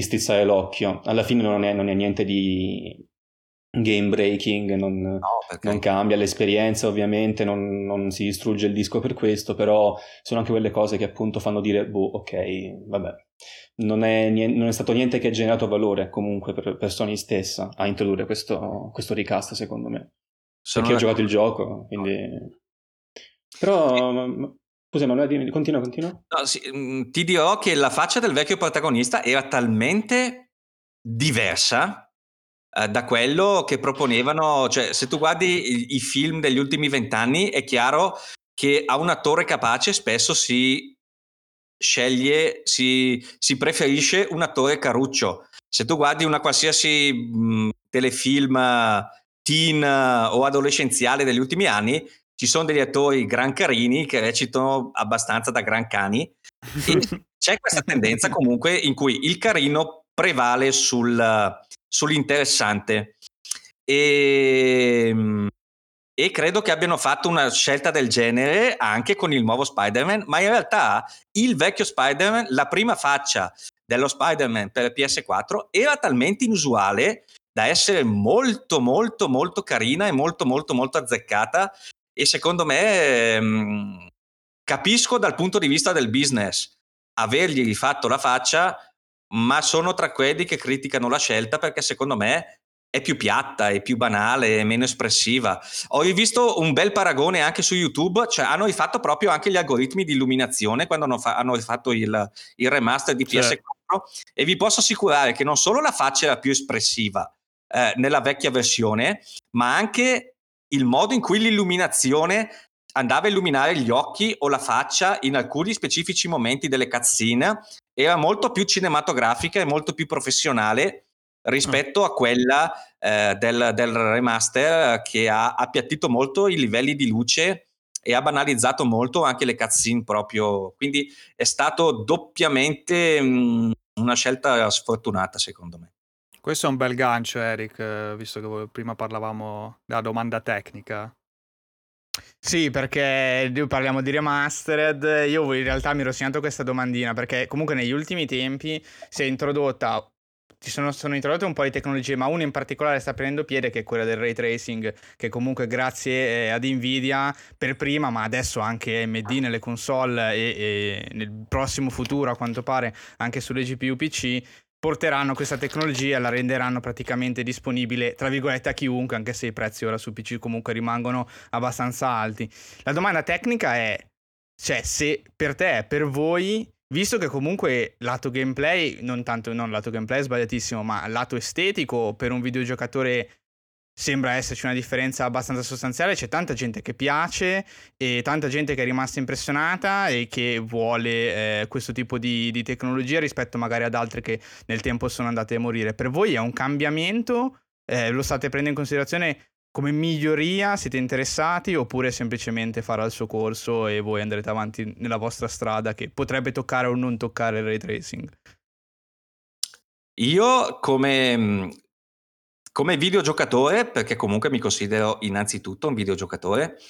strizzare l'occhio. Alla fine non è niente di game breaking, non cambia l'esperienza ovviamente, non si distrugge il disco per questo, però sono anche quelle cose che appunto fanno dire boh, ok, vabbè, non è stato niente che ha generato valore comunque per Sony stessa a introdurre questo recast, secondo me. Sono perché ho giocato il gioco, quindi però scusa Emanuele, continua. No, sì, ti dirò che la faccia del vecchio protagonista era talmente diversa da quello che proponevano, cioè se tu guardi i film degli ultimi 20 anni è chiaro che a un attore capace spesso si preferisce un attore caruccio. Se tu guardi una qualsiasi telefilm teen o adolescenziale degli ultimi anni, ci sono degli attori gran carini che recitano abbastanza da gran cani e c'è questa tendenza comunque in cui il carino prevale sull'interessante e credo che abbiano fatto una scelta del genere anche con il nuovo Spider-Man, ma in realtà il vecchio Spider-Man, la prima faccia dello Spider-Man per PS4, era talmente inusuale da essere molto molto molto carina e molto molto molto azzeccata, e secondo me capisco dal punto di vista del business avergli rifatto la faccia, ma sono tra quelli che criticano la scelta perché secondo me è più piatta, è più banale, è meno espressiva. Ho visto un bel paragone anche su YouTube, cioè hanno fatto proprio anche gli algoritmi di illuminazione quando hanno fatto il remaster di PS4, e vi posso assicurare che non solo la faccia era più espressiva nella vecchia versione, ma anche il modo in cui l'illuminazione andava a illuminare gli occhi o la faccia in alcuni specifici momenti delle cutscene era molto più cinematografica e molto più professionale rispetto a quella del remaster, che ha appiattito molto i livelli di luce e ha banalizzato molto anche le cutscene proprio, quindi è stato doppiamente una scelta sfortunata secondo me. Questo è un bel gancio, Eric, visto che prima parlavamo della domanda tecnica. Sì, perché parliamo di remastered. Io in realtà mi ero segnato questa domandina perché comunque negli ultimi tempi si è introdotta, sono introdotte un po' di tecnologie, ma una in particolare sta prendendo piede, che è quella del ray tracing, che comunque grazie ad Nvidia per prima, ma adesso anche AMD nelle console e nel prossimo futuro a quanto pare anche sulle GPU PC, porteranno questa tecnologia, la renderanno praticamente disponibile tra virgolette a chiunque, anche se i prezzi ora su PC comunque rimangono abbastanza alti. La domanda tecnica è, cioè, se per te, per voi, visto che comunque lato gameplay, non lato gameplay è sbagliatissimo, ma lato estetico per un videogiocatore sembra esserci una differenza abbastanza sostanziale, c'è tanta gente che piace e tanta gente che è rimasta impressionata e che vuole questo tipo di tecnologia rispetto magari ad altre che nel tempo sono andate a morire. Per voi è un cambiamento? Lo state prendendo in considerazione come miglioria? Siete interessati? Oppure semplicemente farà il suo corso e voi andrete avanti nella vostra strada che potrebbe toccare o non toccare il ray tracing? Io come videogiocatore, perché comunque mi considero innanzitutto un videogiocatore,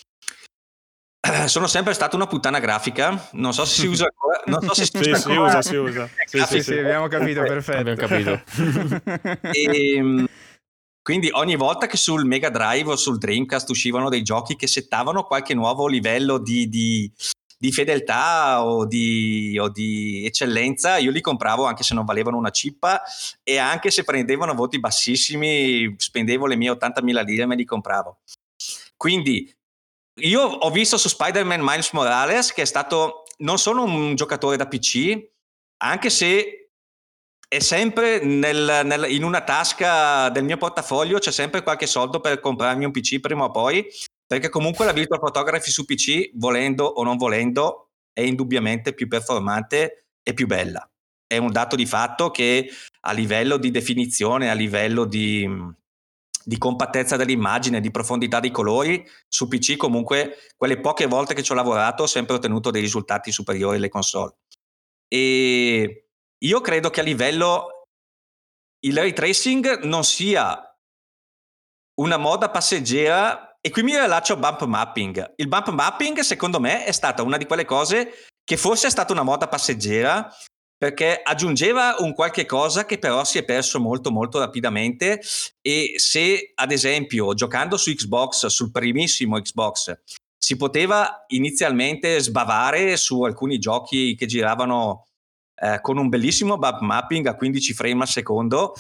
sono sempre stato una puttana grafica, non so se si usa ancora, non so se si usa. Sì, abbiamo capito, perfetto. Abbiamo capito. E quindi ogni volta che sul Mega Drive o sul Dreamcast uscivano dei giochi che settavano qualche nuovo livello di fedeltà o di eccellenza, io li compravo anche se non valevano una cippa, e anche se prendevano voti bassissimi spendevo le mie 80.000 lire e me li compravo. Quindi io ho visto su Spider-Man Miles Morales che è stato, non sono un giocatore da PC, anche se è sempre in una tasca del mio portafoglio, c'è sempre qualche soldo per comprarmi un PC prima o poi, perché comunque la virtual photography su PC, volendo o non volendo, è indubbiamente più performante e più bella. È un dato di fatto che a livello di definizione, a livello di compattezza dell'immagine, di profondità dei colori, su PC comunque quelle poche volte che ci ho lavorato ho sempre ottenuto dei risultati superiori alle console. E io credo che a livello il ray tracing non sia una moda passeggera. E qui mi rilaccio bump mapping. Il bump mapping secondo me è stata una di quelle cose che forse è stata una moda passeggera, perché aggiungeva un qualche cosa che però si è perso molto molto rapidamente. E se ad esempio giocando su Xbox, sul primissimo Xbox, si poteva inizialmente sbavare su alcuni giochi che giravano con un bellissimo bump mapping a 15 frame al secondo,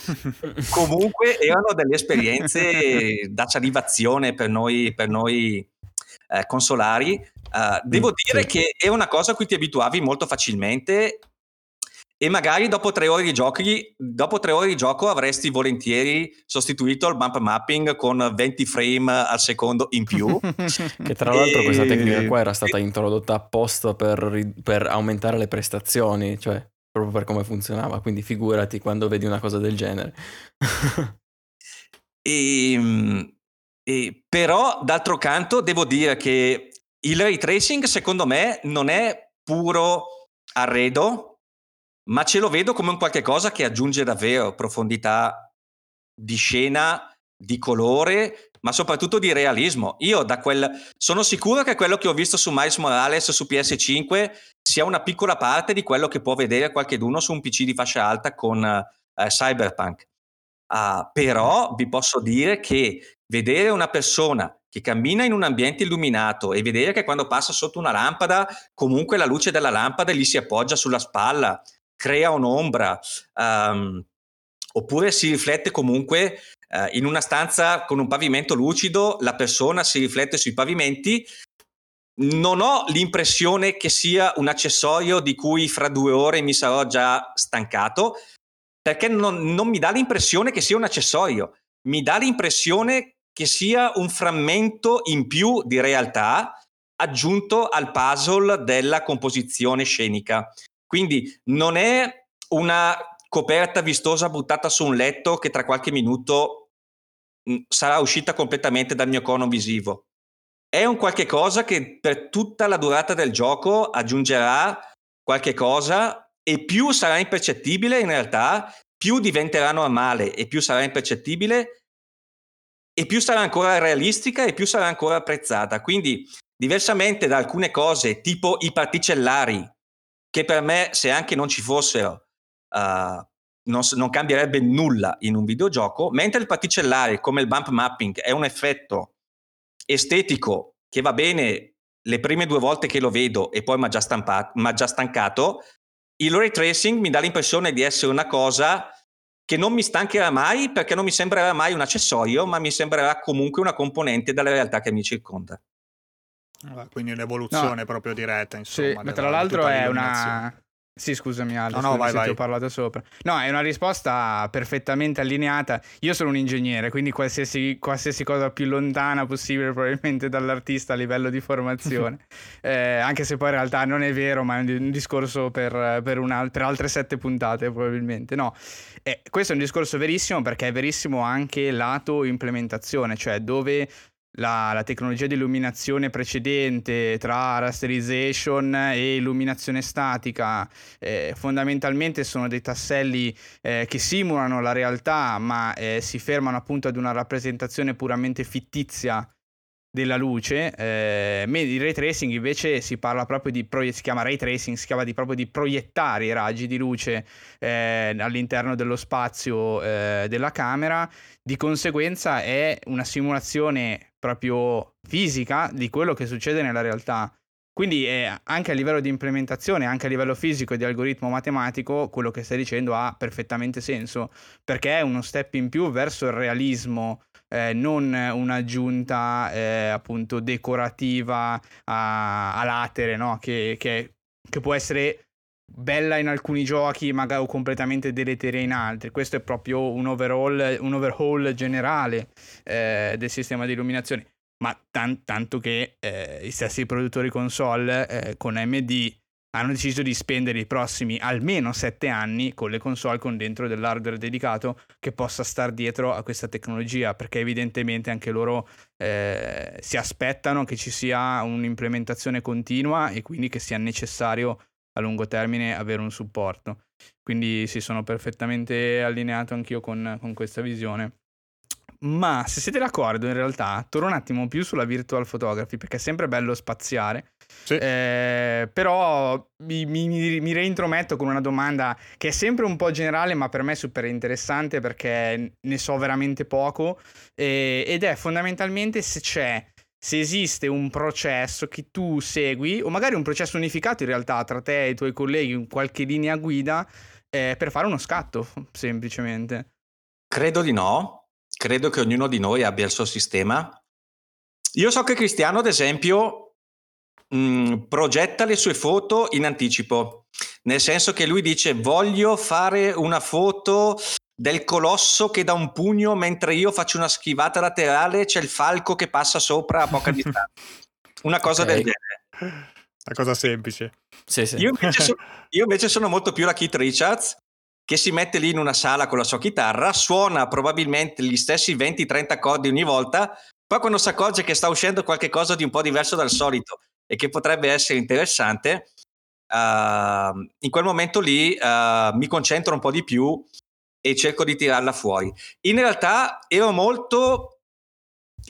comunque erano delle esperienze da salivazione per noi consolari. Devo dire che è una cosa a cui ti abituavi molto facilmente e magari dopo tre ore di gioco avresti volentieri sostituito il bump mapping con 20 frame al secondo in più. Che tra l'altro questa tecnica qua era stata introdotta apposta per aumentare le prestazioni, cioè proprio per come funzionava, quindi figurati quando vedi una cosa del genere. E però d'altro canto devo dire che il ray tracing secondo me non è puro arredo, ma ce lo vedo come un qualche cosa che aggiunge davvero profondità di scena, di colore, ma soprattutto di realismo. Io sono sicuro che quello che ho visto su Miles Morales su PS5 sia una piccola parte di quello che può vedere qualcheduno su un PC di fascia alta con Cyberpunk. Però vi posso dire che vedere una persona che cammina in un ambiente illuminato e vedere che quando passa sotto una lampada comunque la luce della lampada gli si appoggia sulla spalla, crea un'ombra, oppure si riflette comunque in una stanza con un pavimento lucido, la persona si riflette sui pavimenti. Non ho l'impressione che sia un accessorio di cui fra 2 ore mi sarò già stancato, perché non mi dà l'impressione che sia un accessorio, mi dà l'impressione che sia un frammento in più di realtà aggiunto al puzzle della composizione scenica. Quindi non è una coperta vistosa buttata su un letto che tra qualche minuto sarà uscita completamente dal mio cono visivo. È un qualche cosa che per tutta la durata del gioco aggiungerà qualche cosa, e più sarà impercettibile in realtà, più diventerà normale, e più sarà impercettibile, e più sarà ancora realistica, e più sarà ancora apprezzata. Quindi, diversamente da alcune cose tipo i particellari, che per me, se anche non ci fossero, non cambierebbe nulla in un videogioco, mentre il particellare, come il bump mapping, è un effetto estetico che va bene le prime 2 volte che lo vedo e poi m'ha già stancato. Il ray tracing mi dà l'impressione di essere una cosa che non mi stancherà mai, perché non mi sembrerà mai un accessorio, ma mi sembrerà comunque una componente della realtà che mi circonda. Quindi un'evoluzione proprio diretta, insomma. Sì, ma tra l'altro è una... Sì, scusami Ale, vai. Ti ho parlato sopra. No, è una risposta perfettamente allineata. Io sono un ingegnere, quindi qualsiasi cosa più lontana possibile probabilmente dall'artista a livello di formazione. Anche se poi in realtà non è vero, ma è un discorso per altre 7 puntate probabilmente. No, questo è un discorso verissimo, perché è verissimo anche lato implementazione, cioè dove... La tecnologia di illuminazione precedente tra rasterization e illuminazione statica fondamentalmente sono dei tasselli che simulano la realtà, ma si fermano appunto ad una rappresentazione puramente fittizia della luce. Il ray tracing invece si parla proprio di si chiama ray tracing, si chiama proprio di proiettare i raggi di luce all'interno dello spazio della camera. Di conseguenza è una simulazione proprio fisica di quello che succede nella realtà. Quindi anche a livello di implementazione, anche a livello fisico e di algoritmo matematico, quello che stai dicendo ha perfettamente senso, perché è uno step in più verso il realismo, non un'aggiunta appunto decorativa a latere, no? Che può essere bella in alcuni giochi magari o completamente deleteria in altri. Questo è proprio un overhaul generale del sistema di illuminazione, ma tanto che i stessi produttori console con AMD hanno deciso di spendere i prossimi almeno 7 anni con le console con dentro dell'hardware dedicato che possa star dietro a questa tecnologia, perché evidentemente anche loro si aspettano che ci sia un'implementazione continua e quindi che sia necessario a lungo termine avere un supporto. Quindi sì, sono perfettamente allineato anch'io con questa visione. Ma se siete d'accordo, in realtà torno un attimo più sulla virtual photography, perché è sempre bello spaziare. Sì. Però mi reintrometto con una domanda che è sempre un po' generale, ma per me è super interessante perché ne so veramente poco, ed è fondamentalmente se esiste un processo che tu segui, o magari un processo unificato in realtà tra te e i tuoi colleghi, in qualche linea guida per fare uno scatto semplicemente. Credo di no. Credo che ognuno di noi abbia il suo sistema. Io so che Cristiano, ad esempio, progetta le sue foto in anticipo, nel senso che lui dice: voglio fare una foto del colosso che dà un pugno mentre io faccio una schivata laterale, c'è il falco che passa sopra a poca distanza. Una cosa del genere. Una cosa semplice. Sì. Io invece sono molto più la Keith Richards, che si mette lì in una sala con la sua chitarra, suona probabilmente gli stessi 20-30 accordi ogni volta, poi quando si accorge che sta uscendo qualche cosa di un po' diverso dal solito e che potrebbe essere interessante, in quel momento lì mi concentro un po' di più e cerco di tirarla fuori. In realtà ero molto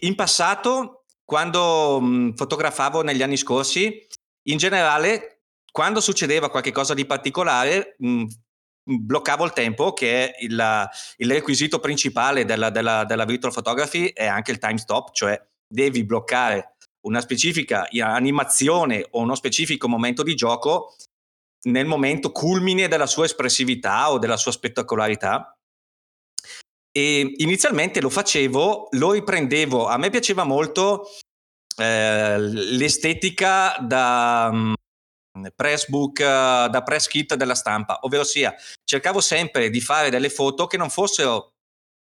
in passato, quando fotografavo negli anni scorsi, in generale quando succedeva qualche cosa di particolare bloccavo il tempo, che è il requisito principale della virtual photography, è anche il time stop, cioè devi bloccare una specifica animazione o uno specifico momento di gioco nel momento culmine della sua espressività o della sua spettacolarità, e inizialmente lo facevo, lo riprendevo, a me piaceva molto l'estetica da pressbook, da press kit della stampa, ovvero sia cercavo sempre di fare delle foto che non fossero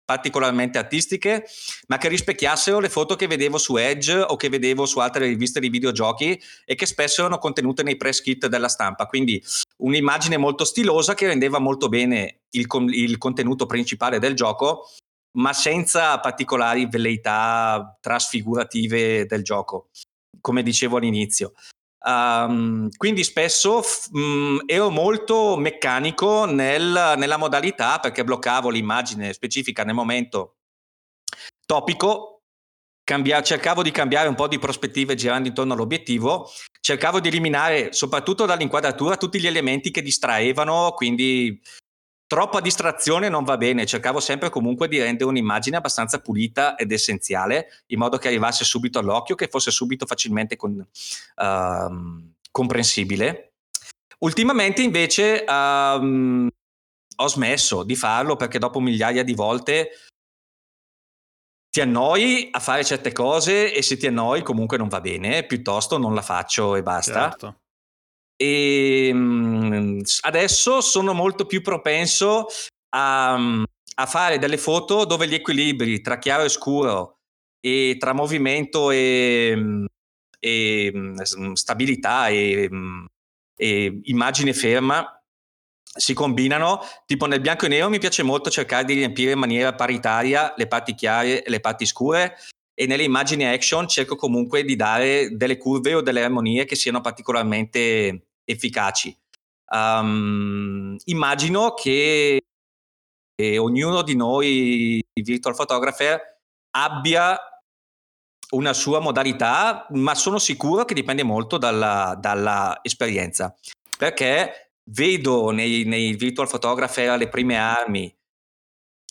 particolarmente artistiche, ma che rispecchiassero le foto che vedevo su Edge o che vedevo su altre riviste di videogiochi e che spesso erano contenute nei press kit della stampa. Quindi un'immagine molto stilosa che rendeva molto bene il contenuto principale del gioco, ma senza particolari velleità trasfigurative del gioco, come dicevo all'inizio. Quindi spesso ero molto meccanico nella modalità, perché bloccavo l'immagine specifica nel momento topico, cercavo di cambiare un po' di prospettive girando intorno all'obiettivo, cercavo di eliminare soprattutto dall'inquadratura tutti gli elementi che distraevano, quindi troppa distrazione non va bene, cercavo sempre comunque di rendere un'immagine abbastanza pulita ed essenziale, in modo che arrivasse subito all'occhio, che fosse subito facilmente comprensibile. Ultimamente invece ho smesso di farlo, perché dopo migliaia di volte ti annoi a fare certe cose e se ti annoi comunque non va bene, piuttosto non la faccio e basta. Certo. E adesso sono molto più propenso a fare delle foto dove gli equilibri tra chiaro e scuro e tra movimento e stabilità e immagine ferma si combinano. Tipo nel bianco e nero mi piace molto cercare di riempire in maniera paritaria le parti chiare e le parti scure, e nelle immagini action cerco comunque di dare delle curve o delle armonie che siano particolarmente efficaci. Immagino che ognuno di noi, i virtual photographer, abbia una sua modalità, ma sono sicuro che dipende molto dalla esperienza, perché vedo nei virtual photographer alle prime armi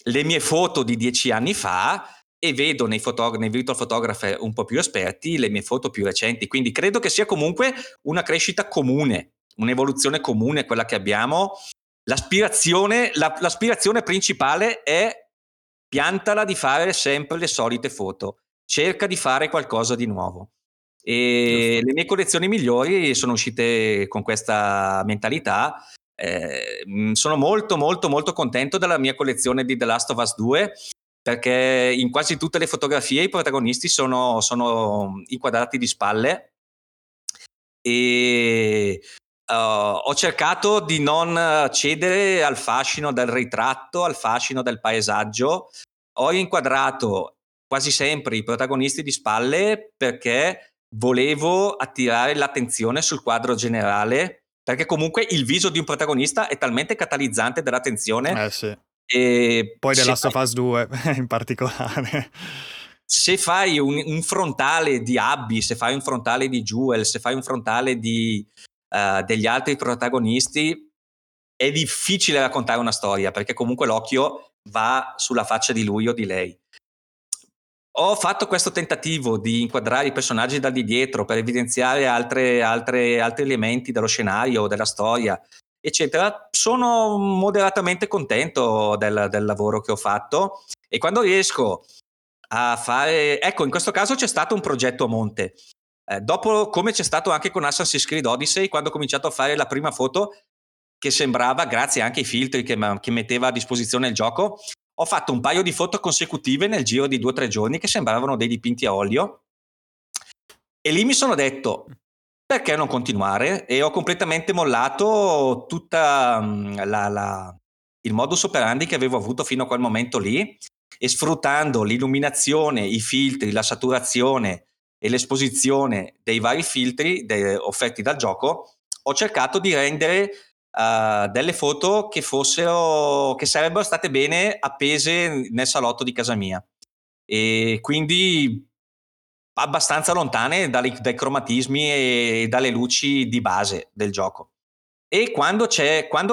le mie foto di 10 anni fa, e vedo nei virtual photographer un po' più esperti le mie foto più recenti. Quindi credo che sia comunque una crescita comune, un'evoluzione comune quella che abbiamo. L'aspirazione principale è: piantala di fare sempre le solite foto, cerca di fare qualcosa di nuovo. E le mie collezioni migliori sono uscite con questa mentalità. Sono molto molto molto contento della mia collezione di The Last of Us 2, perché in quasi tutte le fotografie i protagonisti sono inquadrati di spalle, e ho cercato di non cedere al fascino del ritratto, al fascino del paesaggio. Ho inquadrato quasi sempre i protagonisti di spalle perché volevo attirare l'attenzione sul quadro generale, perché comunque il viso di un protagonista è talmente catalizzante dell'attenzione. Sì. E poi The Last of Us 2 in particolare, se fai un frontale di Abby, se fai un frontale di Joel, se fai un frontale di degli altri protagonisti, è difficile raccontare una storia, perché comunque l'occhio va sulla faccia di lui o di lei. Ho fatto questo tentativo di inquadrare i personaggi da di dietro per evidenziare altri elementi dello scenario, della storia, eccetera. Sono moderatamente contento del lavoro che ho fatto, e quando riesco a fare, ecco, in questo caso c'è stato un progetto a monte, dopo, come c'è stato anche con Assassin's Creed Odyssey, quando ho cominciato a fare la prima foto che sembrava, grazie anche ai filtri che metteva a disposizione il gioco, ho fatto un paio di foto consecutive nel giro di 2 o 3 giorni che sembravano dei dipinti a olio, e lì mi sono detto: perché non continuare? E ho completamente mollato tutta il modus operandi che avevo avuto fino a quel momento lì, e sfruttando l'illuminazione, i filtri, la saturazione e l'esposizione dei vari filtri offerti dal gioco, ho cercato di rendere delle foto che sarebbero state bene appese nel salotto di casa mia, e quindi abbastanza lontane dai cromatismi e dalle luci di base del gioco. E quando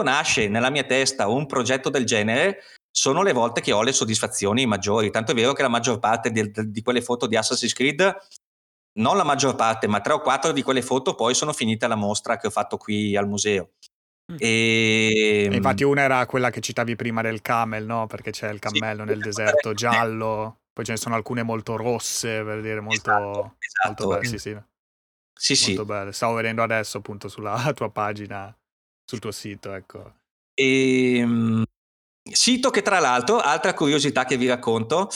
nasce nella mia testa un progetto del genere, sono le volte che ho le soddisfazioni maggiori. Tanto è vero che la maggior parte di quelle foto di Assassin's Creed, non la maggior parte, ma 3 o 4 di quelle foto poi sono finite alla mostra che ho fatto qui al museo. E infatti una era quella che citavi prima del camel, no? Perché c'è il cammello nel deserto giallo, poi ce ne sono alcune molto rosse, per dire, molto, esatto. Molto belle, sì. Molto belle. Stavo vedendo adesso appunto sulla tua pagina, sul tuo sito, ecco. Sito che tra l'altro, altra curiosità che vi racconto,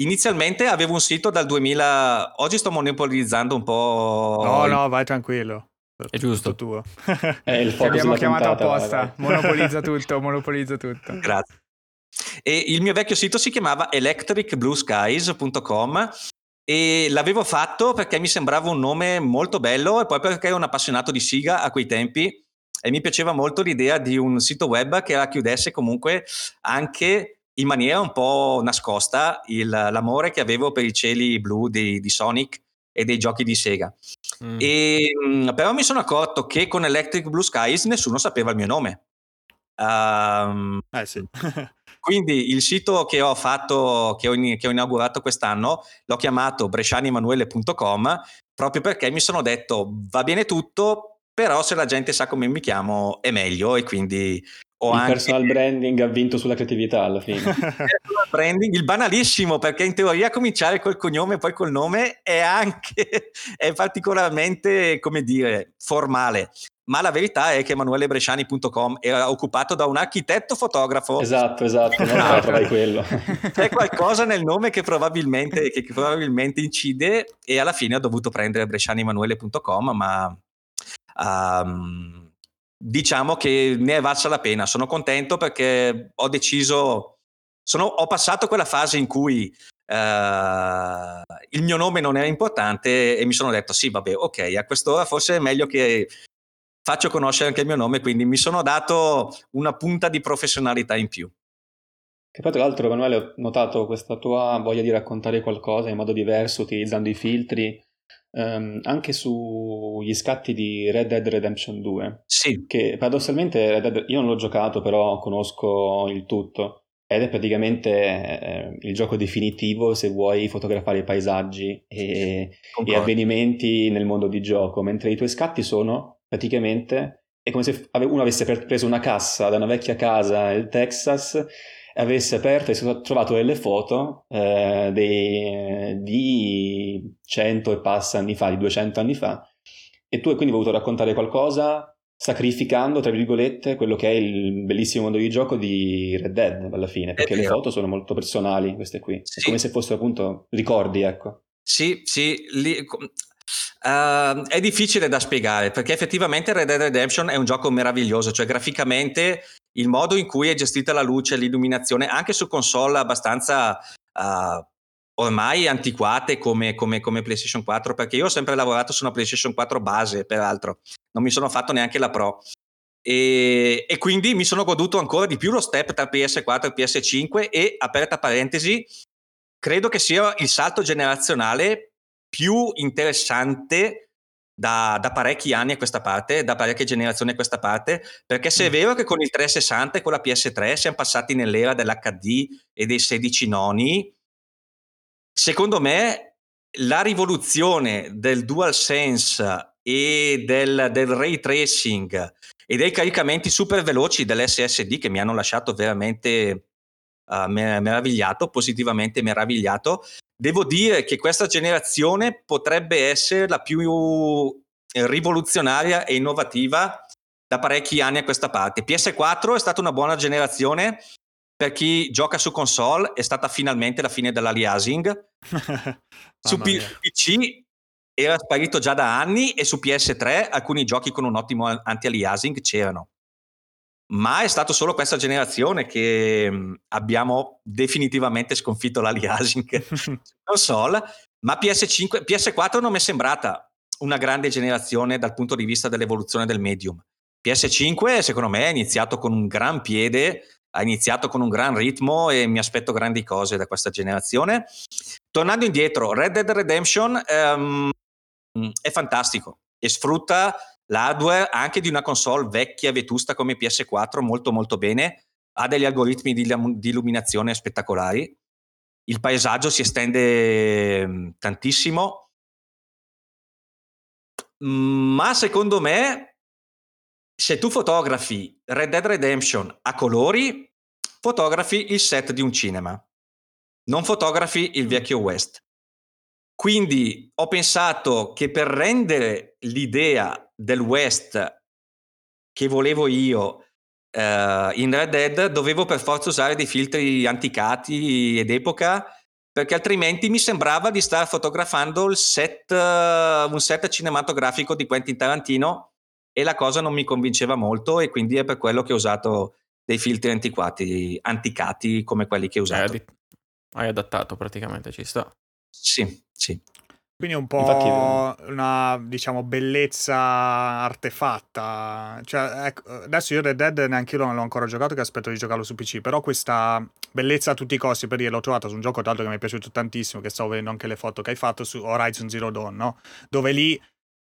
inizialmente avevo un sito dal 2000, oggi sto monopolizzando un po'... No, vai tranquillo. È giusto tuo. Ti abbiamo chiamato apposta. Monopolizza tutto. Grazie. E il mio vecchio sito si chiamava electricblueskies.com e l'avevo fatto perché mi sembrava un nome molto bello e poi perché ero un appassionato di Sega a quei tempi e mi piaceva molto l'idea di un sito web che racchiudesse comunque anche in maniera un po' nascosta l'amore che avevo per i cieli blu di Sonic e dei giochi di Sega. E, però mi sono accorto che con Electric Blue Skies nessuno sapeva il mio nome. Sì. Quindi il sito che ho fatto, che ho inaugurato quest'anno, l'ho chiamato brescianiemanuele.com proprio perché mi sono detto va bene tutto, però se la gente sa come mi chiamo è meglio, e quindi il personal branding ha vinto sulla creatività alla fine. Il banalissimo, perché in teoria cominciare col cognome e poi col nome è particolarmente, come dire, formale, ma la verità è che emanuelebresciani.com era occupato da un architetto fotografo. Esatto, non altro di quello. C'è qualcosa nel nome che probabilmente incide, e alla fine ho dovuto prendere brescianiemanuele.com, ma diciamo che ne è valsa la pena. Sono contento perché ho deciso, ho passato quella fase in cui il mio nome non era importante e mi sono detto sì, vabbè, ok, a quest'ora forse è meglio che faccio conoscere anche il mio nome, quindi mi sono dato una punta di professionalità in più. Che poi tra l'altro, Emanuele, ho notato questa tua voglia di raccontare qualcosa in modo diverso utilizzando i filtri. Anche sugli scatti di Red Dead Redemption 2, sì. Che paradossalmente Red Dead, io non l'ho giocato, però conosco il tutto, ed è praticamente il gioco definitivo se vuoi fotografare paesaggi e avvenimenti nel mondo di gioco, mentre i tuoi scatti sono praticamente è come se uno avesse preso una cassa da una vecchia casa nel Texas, avesse aperto e si sono trovato delle foto di 100 e passa anni fa, di 200 anni fa, e tu hai quindi voluto raccontare qualcosa sacrificando, tra virgolette, quello che è il bellissimo mondo di gioco di Red Dead alla fine, perché le foto sono molto personali, queste qui, sì. È come se fossero appunto ricordi, ecco. Sì, è difficile da spiegare, perché effettivamente Red Dead Redemption è un gioco meraviglioso, cioè graficamente il modo in cui è gestita la luce, l'illuminazione, anche su console abbastanza ormai antiquate come PlayStation 4, perché io ho sempre lavorato su una PlayStation 4 base, peraltro, non mi sono fatto neanche la Pro. E quindi mi sono goduto ancora di più lo step tra PS4 e PS5 e, aperta parentesi, credo che sia il salto generazionale più interessante da parecchi anni a questa parte, da parecchie generazioni a questa parte, perché se è vero che con il 360 e con la PS3 siamo passati nell'era dell'HD e dei 16 noni, secondo me la rivoluzione del DualSense e del ray tracing e dei caricamenti super veloci dell'SSD, che mi hanno lasciato veramente positivamente meravigliato. Devo dire che questa generazione potrebbe essere la più rivoluzionaria e innovativa da parecchi anni a questa parte. PS4 è stata una buona generazione per chi gioca su console, è stata finalmente la fine dell'aliasing. Su PC era sparito già da anni e su PS3 alcuni giochi con un ottimo anti-aliasing c'erano. Ma è stato solo questa generazione che abbiamo definitivamente sconfitto l'aliasing console, ma PS4 non mi è sembrata una grande generazione dal punto di vista dell'evoluzione del medium. PS5 secondo me ha iniziato con un gran piede, ha iniziato con un gran ritmo e mi aspetto grandi cose da questa generazione. Tornando indietro, Red Dead Redemption è fantastico e sfrutta l'hardware anche di una console vecchia, vetusta come PS4 molto molto bene, ha degli algoritmi di illuminazione spettacolari, il paesaggio si estende tantissimo, ma secondo me se tu fotografi Red Dead Redemption a colori, fotografi il set di un cinema, non fotografi il vecchio West. Quindi ho pensato che per rendere l'idea del West che volevo io in Red Dead dovevo per forza usare dei filtri anticati ed epoca, perché altrimenti mi sembrava di star fotografando il set, un set cinematografico di Quentin Tarantino, e la cosa non mi convinceva molto, e quindi è per quello che ho usato dei filtri anticati come quelli che ho usato. Hai adattato praticamente, ci sta. Sì, sì. Quindi è un po' una, diciamo, bellezza artefatta. Cioè, ecco, adesso io Red Dead neanche io non l'ho ancora giocato, che aspetto di giocarlo su PC, però questa bellezza a tutti i costi, per dire, l'ho trovata su un gioco, tra l'altro, che mi è piaciuto tantissimo, che stavo vedendo anche le foto che hai fatto, su Horizon Zero Dawn, no? Dove lì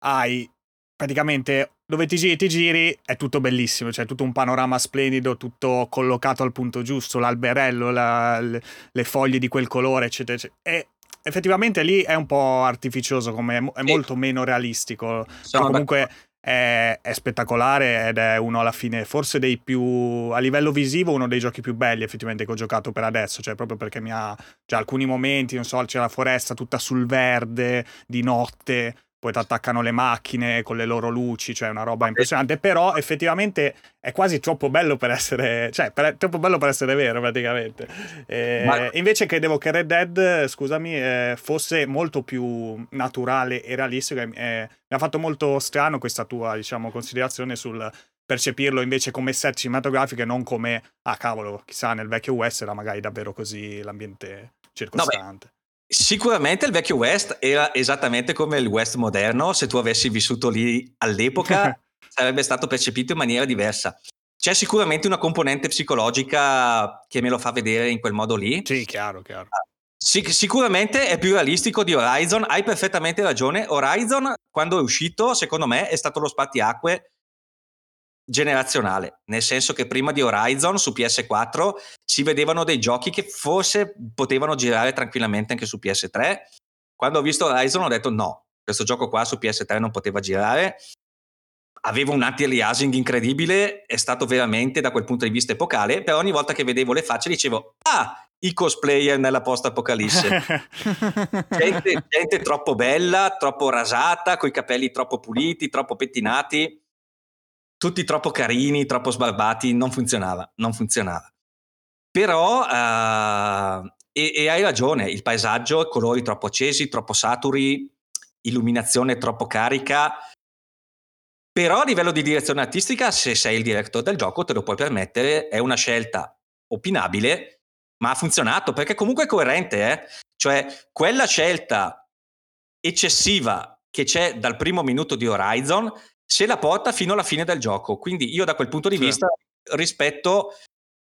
hai praticamente, dove ti giri è tutto bellissimo, cioè tutto un panorama splendido, tutto collocato al punto giusto, l'alberello, le foglie di quel colore, eccetera, eccetera. E effettivamente lì è un po' artificioso, come è molto meno realistico, ma comunque è spettacolare, ed è uno, alla fine, forse dei più, a livello visivo, uno dei giochi più belli effettivamente che ho giocato per adesso, cioè proprio perché mi ha, già alcuni momenti, non so, c'è la foresta tutta sul verde di notte, poi ti attaccano le macchine con le loro luci, cioè una roba impressionante, però effettivamente è quasi troppo bello per essere, cioè troppo bello per essere vero praticamente. Invece credevo che Red Dead, scusami, fosse molto più naturale e realistico, mi ha fatto molto strano questa tua, diciamo, considerazione sul percepirlo invece come set cinematografico e non come, ah cavolo, chissà nel vecchio West era magari davvero così l'ambiente circostante. No, sicuramente il vecchio West era esattamente come il West moderno, se tu avessi vissuto lì all'epoca sarebbe stato percepito in maniera diversa. C'è sicuramente una componente psicologica che me lo fa vedere in quel modo lì. Sì, chiaro. Sicuramente è più realistico di Horizon, hai perfettamente ragione. Horizon, quando è uscito, secondo me è stato lo spartiacque generazionale, nel senso che prima di Horizon su PS4 si vedevano dei giochi che forse potevano girare tranquillamente anche su PS3. Quando ho visto Horizon ho detto no, questo gioco qua su PS3 non poteva girare, aveva un anti-aliasing incredibile, è stato veramente da quel punto di vista epocale, però ogni volta che vedevo le facce dicevo ah, i cosplayer nella post-apocalisse gente troppo bella, troppo rasata, coi capelli troppo puliti, troppo pettinati, tutti troppo carini, troppo sbarbati, non funzionava. Però, e hai ragione, il paesaggio, colori troppo accesi, troppo saturi, illuminazione troppo carica, però a livello di direzione artistica, se sei il direttore del gioco, te lo puoi permettere, è una scelta opinabile, ma ha funzionato, perché comunque è coerente, Cioè, quella scelta eccessiva che c'è dal primo minuto di Horizon se la porta fino alla fine del gioco, quindi io da quel punto di vista rispetto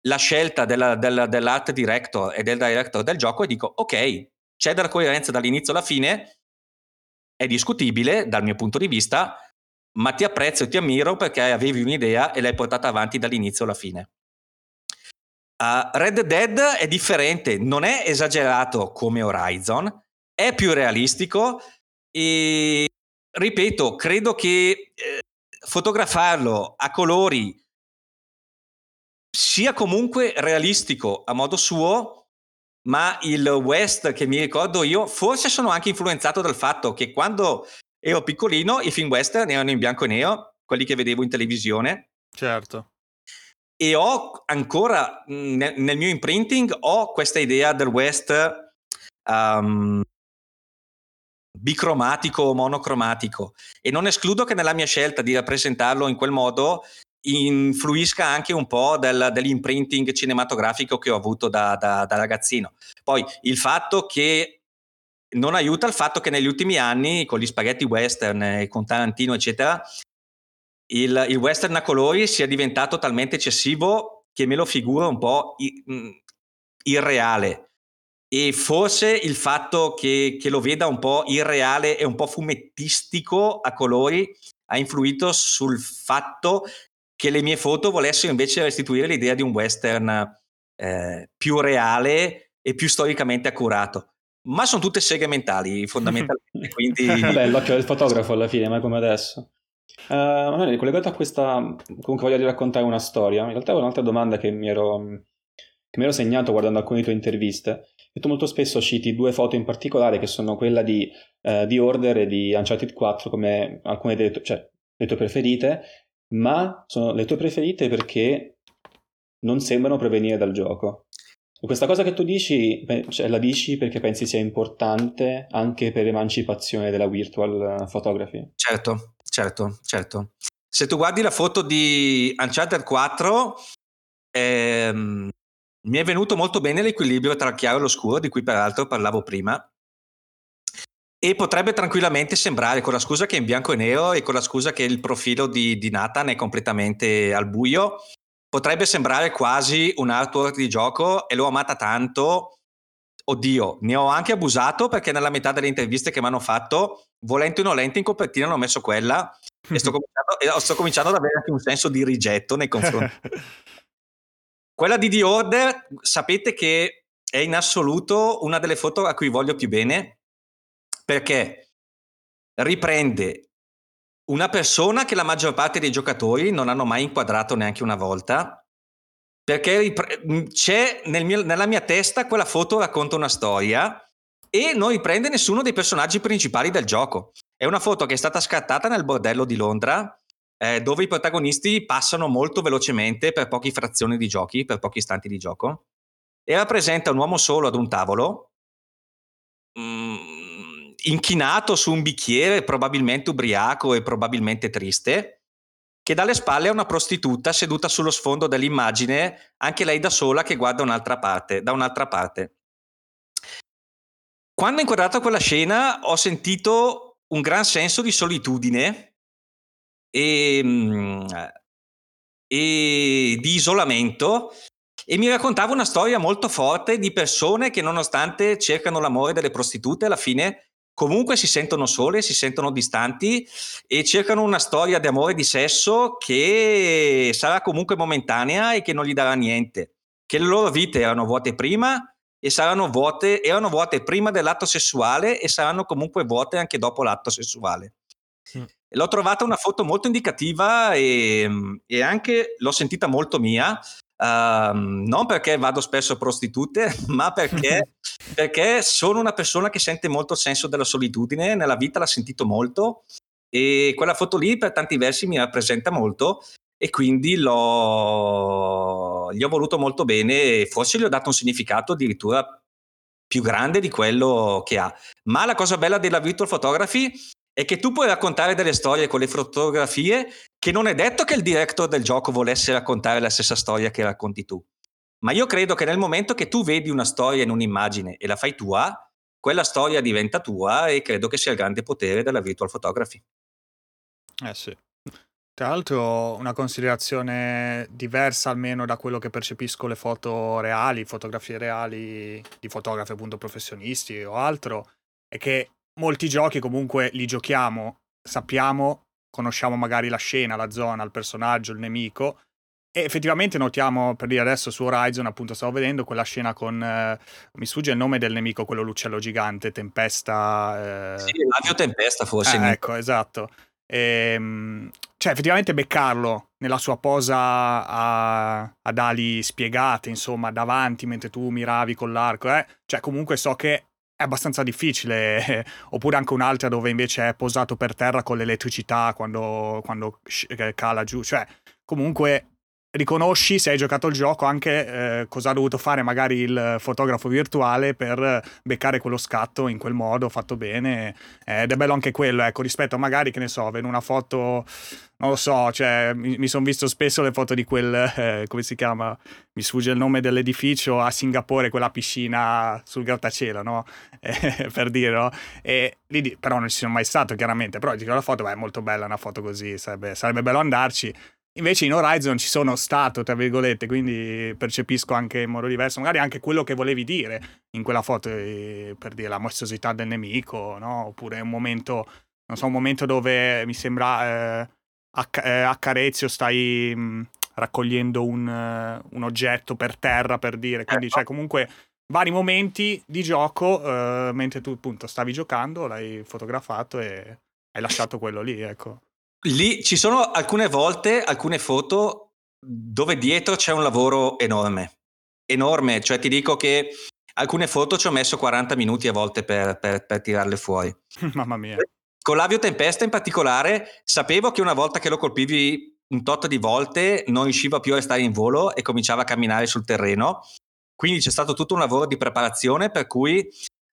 la scelta dell'art director e del director del gioco e dico ok, c'è della coerenza dall'inizio alla fine, è discutibile dal mio punto di vista, ma ti apprezzo e ti ammiro perché avevi un'idea e l'hai portata avanti dall'inizio alla fine. Red Dead è differente, non è esagerato come Horizon, è più realistico e ripeto, credo che fotografarlo a colori sia comunque realistico a modo suo, ma il West che mi ricordo io, forse sono anche influenzato dal fatto che quando ero piccolino i film western erano in bianco e nero, quelli che vedevo in televisione. Certo. E ho ancora, nel mio imprinting, ho questa idea del West bicromatico o monocromatico, e non escludo che nella mia scelta di rappresentarlo in quel modo influisca anche un po' dell'imprinting cinematografico che ho avuto da ragazzino. Poi il fatto che non aiuta il fatto che negli ultimi anni con gli spaghetti western e con Tarantino eccetera il western a colori sia diventato talmente eccessivo che me lo figura un po' irreale, e forse il fatto che lo veda un po' irreale e un po' fumettistico a colori ha influito sul fatto che le mie foto volessero invece restituire l'idea di un western più reale e più storicamente accurato, ma sono tutte seghe mentali fondamentalmente, quindi l'occhio del fotografo alla fine, ma come adesso Collegato a questa, comunque voglio raccontare una storia. In realtà è un'altra domanda che mi ero segnato guardando alcune tue interviste. Tu molto spesso citi due foto in particolare, che sono quella di The Order e di Uncharted 4 come alcune delle le tue preferite, ma sono le tue preferite perché non sembrano provenire dal gioco. Questa cosa che tu dici, la dici perché pensi sia importante anche per l'emancipazione della virtual photography? Certo. Se tu guardi la foto di Uncharted 4, mi è venuto molto bene l'equilibrio tra il chiaro e l'oscuro, di cui peraltro parlavo prima, e potrebbe tranquillamente sembrare, con la scusa che è in bianco e nero e con la scusa che il profilo di Nathan è completamente al buio, potrebbe sembrare quasi un artwork di gioco, e l'ho amata tanto. Oddio, ne ho anche abusato, perché nella metà delle interviste che mi hanno fatto, volenti o nolenti, in copertina hanno messo quella e sto cominciando ad avere anche un senso di rigetto nei confronti. Quella di The Order, sapete che è in assoluto una delle foto a cui voglio più bene, perché riprende una persona che la maggior parte dei giocatori non hanno mai inquadrato neanche una volta, perché c'è nella mia testa quella foto racconta una storia e non riprende nessuno dei personaggi principali del gioco. È una foto che è stata scattata nel bordello di Londra, dove i protagonisti passano molto velocemente per poche frazioni di giochi, per pochi istanti di gioco, e rappresenta un uomo solo ad un tavolo, inchinato su un bicchiere, probabilmente ubriaco e probabilmente triste, che dalle spalle ha una prostituta seduta sullo sfondo dell'immagine, anche lei da sola, che guarda da un'altra parte. Quando ho inquadrato quella scena ho sentito un gran senso di solitudine e di isolamento, e mi raccontava una storia molto forte di persone che, nonostante cercano l'amore delle prostitute, alla fine comunque si sentono sole, si sentono distanti e cercano una storia di amore e di sesso che sarà comunque momentanea e che non gli darà niente, che le loro vite erano vuote prima e erano vuote prima dell'atto sessuale e saranno comunque vuote anche dopo l'atto sessuale. Sì. L'ho trovata una foto molto indicativa e anche l'ho sentita molto mia, non perché vado spesso a prostitute, ma perché sono una persona che sente molto il senso della solitudine, nella vita l'ha sentito molto, e quella foto lì per tanti versi mi rappresenta molto, e quindi gli ho voluto molto bene, e forse gli ho dato un significato addirittura più grande di quello che ha. Ma la cosa bella della virtual photography è che tu puoi raccontare delle storie con le fotografie, che non è detto che il director del gioco volesse raccontare la stessa storia che racconti tu. Ma io credo che nel momento che tu vedi una storia in un'immagine e la fai tua, quella storia diventa tua, e credo che sia il grande potere della virtual photography. Sì. Tra l'altro una considerazione diversa almeno da quello che percepisco le foto reali, fotografie reali di fotografi appunto professionisti o altro, è che molti giochi comunque li giochiamo, sappiamo, conosciamo magari la scena, la zona, il personaggio, il nemico, e effettivamente notiamo, per dire adesso su Horizon appunto stavo vedendo quella scena con, mi sfugge il nome del nemico, quello l'uccello gigante, Tempesta... Sì, l'avio Tempesta forse. Ecco, esatto. Cioè effettivamente beccarlo nella sua posa ad ali spiegate, insomma, davanti, mentre tu miravi con l'arco, cioè comunque so che è abbastanza difficile, oppure anche un'altra dove invece è posato per terra con l'elettricità quando cala giù, cioè comunque riconosci, se hai giocato il gioco, anche cosa ha dovuto fare magari il fotografo virtuale per beccare quello scatto in quel modo fatto bene, ed è bello anche quello, ecco, rispetto a magari, che ne so, in una foto, non lo so, cioè mi sono visto spesso le foto di quel come si chiama, mi sfugge il nome dell'edificio a Singapore, quella piscina sul grattacielo, no? Per dire, no? E lì però non ci sono mai stato chiaramente, però dico, la foto è molto bella, una foto così sarebbe bello andarci. Invece in Horizon ci sono stato, tra virgolette, quindi percepisco anche in modo diverso, magari anche quello che volevi dire in quella foto, per dire la mostruosità del nemico, no? Oppure un momento, non so, un momento dove mi sembra a Carezio stai raccogliendo un oggetto per terra, per dire, quindi cioè, comunque vari momenti di gioco mentre tu appunto stavi giocando, l'hai fotografato e hai lasciato quello lì, ecco. Lì ci sono alcune volte, alcune foto dove dietro c'è un lavoro enorme, cioè ti dico che alcune foto ci ho messo 40 minuti a volte per tirarle fuori. Mamma mia. Con l'Avio Tempesta in particolare sapevo che una volta che lo colpivi un tot di volte non riusciva più a stare in volo e cominciava a camminare sul terreno, quindi c'è stato tutto un lavoro di preparazione per cui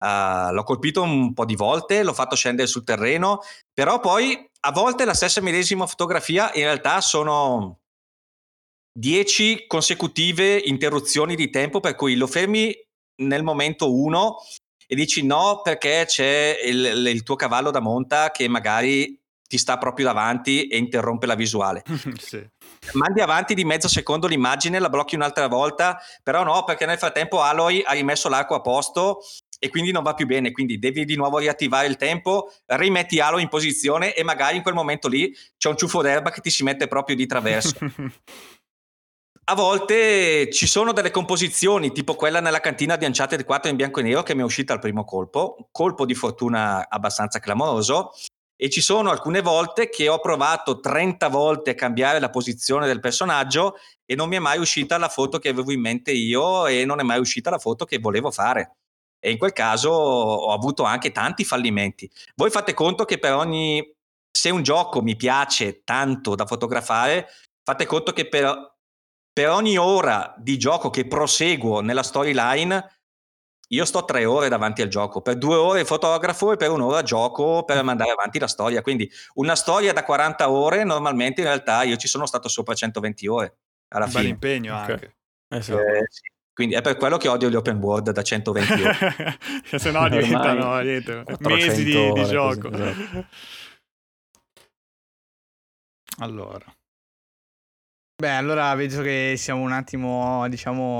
l'ho colpito un po' di volte, l'ho fatto scendere sul terreno, però poi a volte la stessa medesima fotografia in realtà sono 10 consecutive interruzioni di tempo per cui lo fermi nel momento 1 e dici no perché c'è il tuo cavallo da monta che magari ti sta proprio davanti e interrompe la visuale. Sì. Mandi avanti di mezzo secondo l'immagine, la blocchi un'altra volta, però no, perché nel frattempo Aloy ha rimesso l'arco a posto e quindi non va più bene, quindi devi di nuovo riattivare il tempo, rimetti Aloy in posizione e magari in quel momento lì c'è un ciuffo d'erba che ti si mette proprio di traverso. A volte ci sono delle composizioni, tipo quella nella cantina di Uncharted 4 in bianco e nero che mi è uscita al primo colpo di fortuna abbastanza clamoroso, e ci sono alcune volte che ho provato 30 volte a cambiare la posizione del personaggio e non mi è mai uscita la foto che avevo in mente io e non è mai uscita la foto che volevo fare, e in quel caso ho avuto anche tanti fallimenti. Voi fate conto che se un gioco mi piace tanto da fotografare, fate conto che per ogni ora di gioco che proseguo nella storyline io sto 3 ore davanti al gioco, per 2 ore fotografo e per 1 ora gioco per mandare avanti la storia, quindi una storia da 40 ore normalmente in realtà io ci sono stato sopra 120 ore alla fine. Bel impegno anche. Esatto. Sì. Quindi è per quello che odio gli open world da 120 ore. Se no diventano mesi di gioco. Così, esatto. Allora. Beh, allora vedo che siamo un attimo,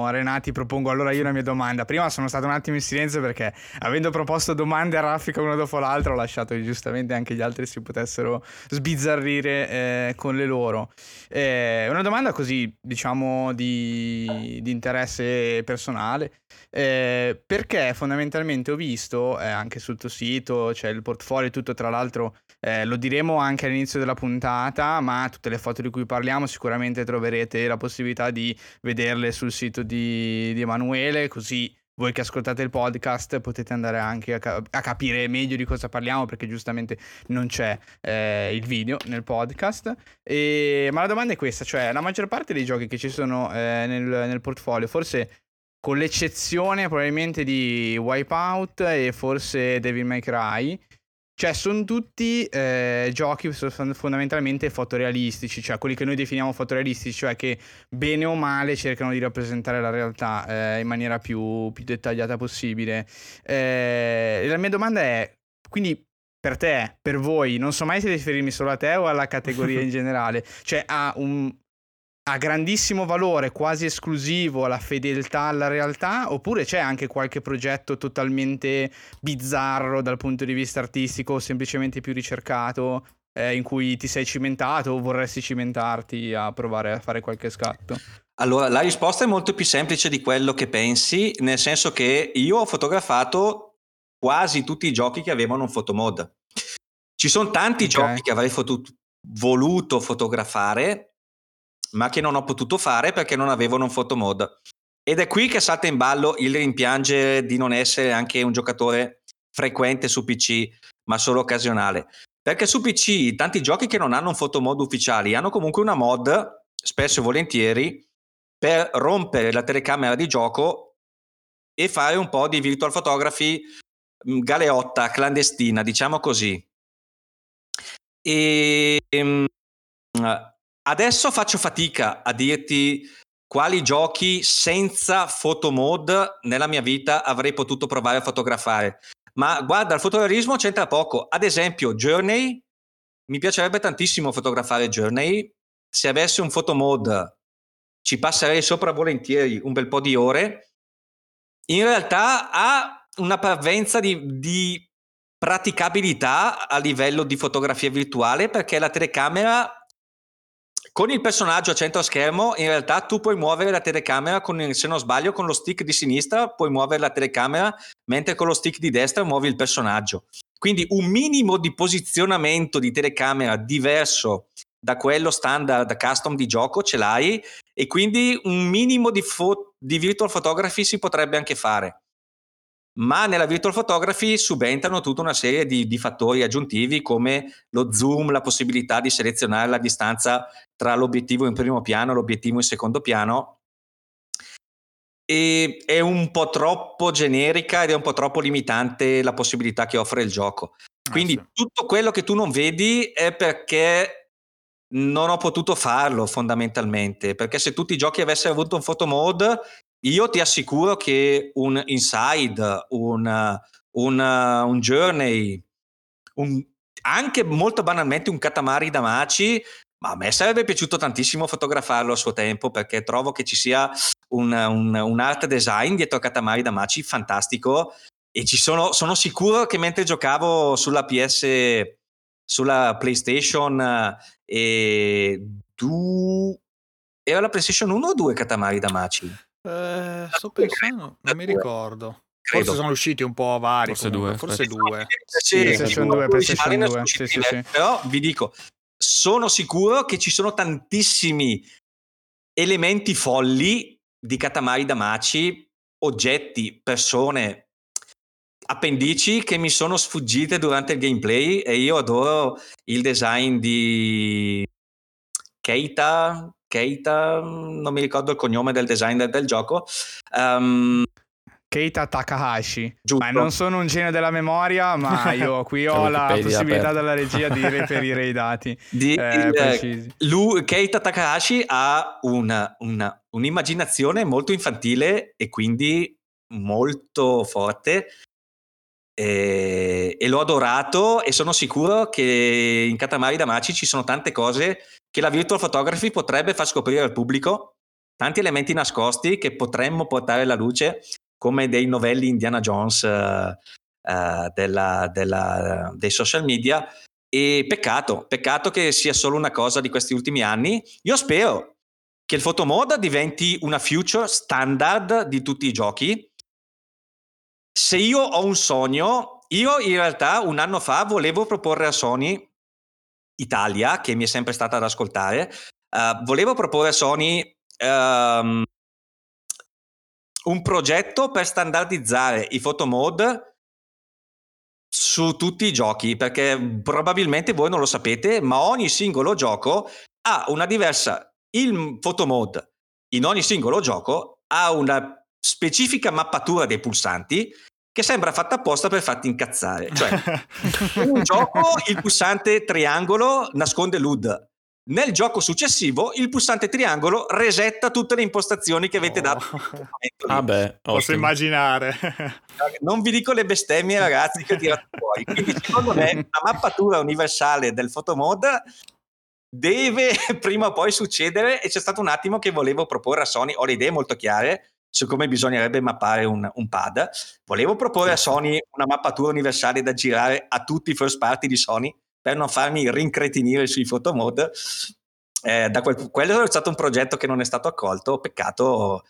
arenati. Propongo allora io la mia domanda. Prima sono stato un attimo in silenzio perché, avendo proposto domande a raffica una dopo l'altra, ho lasciato che giustamente anche gli altri si potessero sbizzarrire con le loro. Una domanda così, di interesse personale, perché fondamentalmente ho visto anche sul tuo sito, cioè il portfolio e tutto, tra l'altro lo diremo anche all'inizio della puntata, ma tutte le foto di cui parliamo sicuramente troverete la possibilità di vederle sul sito di Emanuele, così voi che ascoltate il podcast potete andare anche a capire meglio di cosa parliamo, perché giustamente non c'è il video nel podcast. Ma la domanda è questa, cioè la maggior parte dei giochi che ci sono nel portfolio, forse con l'eccezione probabilmente di Wipeout e forse Devil May Cry, cioè sono tutti giochi fondamentalmente fotorealistici, cioè quelli che noi definiamo fotorealistici, cioè che bene o male cercano di rappresentare la realtà in maniera più dettagliata possibile. La mia domanda è, quindi per te, per voi, non so mai se riferirmi solo a te o alla categoria in generale, cioè ha grandissimo valore quasi esclusivo alla fedeltà alla realtà, oppure c'è anche qualche progetto totalmente bizzarro dal punto di vista artistico o semplicemente più ricercato in cui ti sei cimentato o vorresti cimentarti a provare a fare qualche scatto? Allora, la risposta è molto più semplice di quello che pensi, nel senso che io ho fotografato quasi tutti i giochi che avevano un photomod. Ci sono tanti giochi che avrei voluto fotografare ma che non ho potuto fare perché non avevano un photomod, ed è qui che salta in ballo il rimpiangere di non essere anche un giocatore frequente su PC ma solo occasionale, perché su PC tanti giochi che non hanno un photomod ufficiali hanno comunque una mod, spesso e volentieri, per rompere la telecamera di gioco e fare un po' di virtual photography galeotta, clandestina, diciamo così. Adesso faccio fatica a dirti quali giochi senza photomod nella mia vita avrei potuto provare a fotografare. Ma guarda, il fotorealismo c'entra poco. Ad esempio, Journey, mi piacerebbe tantissimo fotografare Journey. Se avessi un photomod ci passerei sopra volentieri un bel po' di ore. In realtà ha una parvenza di praticabilità a livello di fotografia virtuale, perché la telecamera... Con il personaggio a centro schermo, in realtà tu puoi muovere la telecamera, se non sbaglio, con lo stick di sinistra puoi muovere la telecamera, mentre con lo stick di destra muovi il personaggio. Quindi un minimo di posizionamento di telecamera diverso da quello standard custom di gioco ce l'hai, e quindi un minimo di virtual photography si potrebbe anche fare. Ma nella virtual photography subentrano tutta una serie di fattori aggiuntivi, come lo zoom, la possibilità di selezionare la distanza tra l'obiettivo in primo piano e l'obiettivo in secondo piano. E è un po' troppo generica ed è un po' troppo limitante la possibilità che offre il gioco. Quindi tutto quello che tu non vedi è perché non ho potuto farlo, fondamentalmente, perché se tutti i giochi avessero avuto un photo mode, io ti assicuro che un Inside, un Journey, anche molto banalmente un Katamari Damacy, ma a me sarebbe piaciuto tantissimo fotografarlo a suo tempo, perché trovo che ci sia un art design dietro a Katamari Damacy fantastico, e ci sono sicuro che mentre giocavo sulla PlayStation 2, era la PlayStation 1 o 2 Katamari Damacy? Sto pensando, non mi ricordo. Credo. Forse sono usciti un po' vari, forse due. PlayStation 2. Però vi dico, sono sicuro che ci sono tantissimi elementi folli di Katamari Damacy, oggetti, persone, appendici che mi sono sfuggite durante il gameplay, e io adoro il design di Keita, non mi ricordo il cognome del designer del gioco, Keita Takahashi, giusto. Ma non sono un genio della memoria, ma io qui ho la possibilità dalla regia di reperire i dati precisi. Keita Takahashi ha un'immaginazione molto infantile e quindi molto forte, e l'ho adorato, e sono sicuro che in Katamari Damacy ci sono tante cose che la virtual photography potrebbe far scoprire al pubblico, tanti elementi nascosti che potremmo portare alla luce come dei novelli Indiana Jones dei social media. E peccato che sia solo una cosa di questi ultimi anni. Io spero che il photo mode diventi una feature standard di tutti i giochi. Se io ho un sogno, io in realtà un anno fa volevo proporre a Sony Italia, che mi è sempre stata ad ascoltare, volevo proporre a Sony un progetto per standardizzare i photo mode su tutti i giochi, perché probabilmente voi non lo sapete, ma ogni singolo gioco ha una diversa. Il photo mode in ogni singolo gioco ha una specifica mappatura dei pulsanti che sembra fatta apposta per farti incazzare. Cioè, in un gioco il pulsante triangolo nasconde l'UD, nel gioco successivo il pulsante triangolo resetta tutte le impostazioni che avete dato. Vabbè, posso immaginare. Non vi dico le bestemmie, ragazzi, che ho tirato fuori. Quindi secondo me la mappatura universale del photo mode deve prima o poi succedere, e c'è stato un attimo che volevo proporre a Sony, ho le idee molto chiare su come bisognerebbe mappare un pad, volevo proporre a Sony una mappatura universale da girare a tutti i first party di Sony per non farmi rincretinire sui photo mode. Quello è stato un progetto che non è stato accolto, peccato,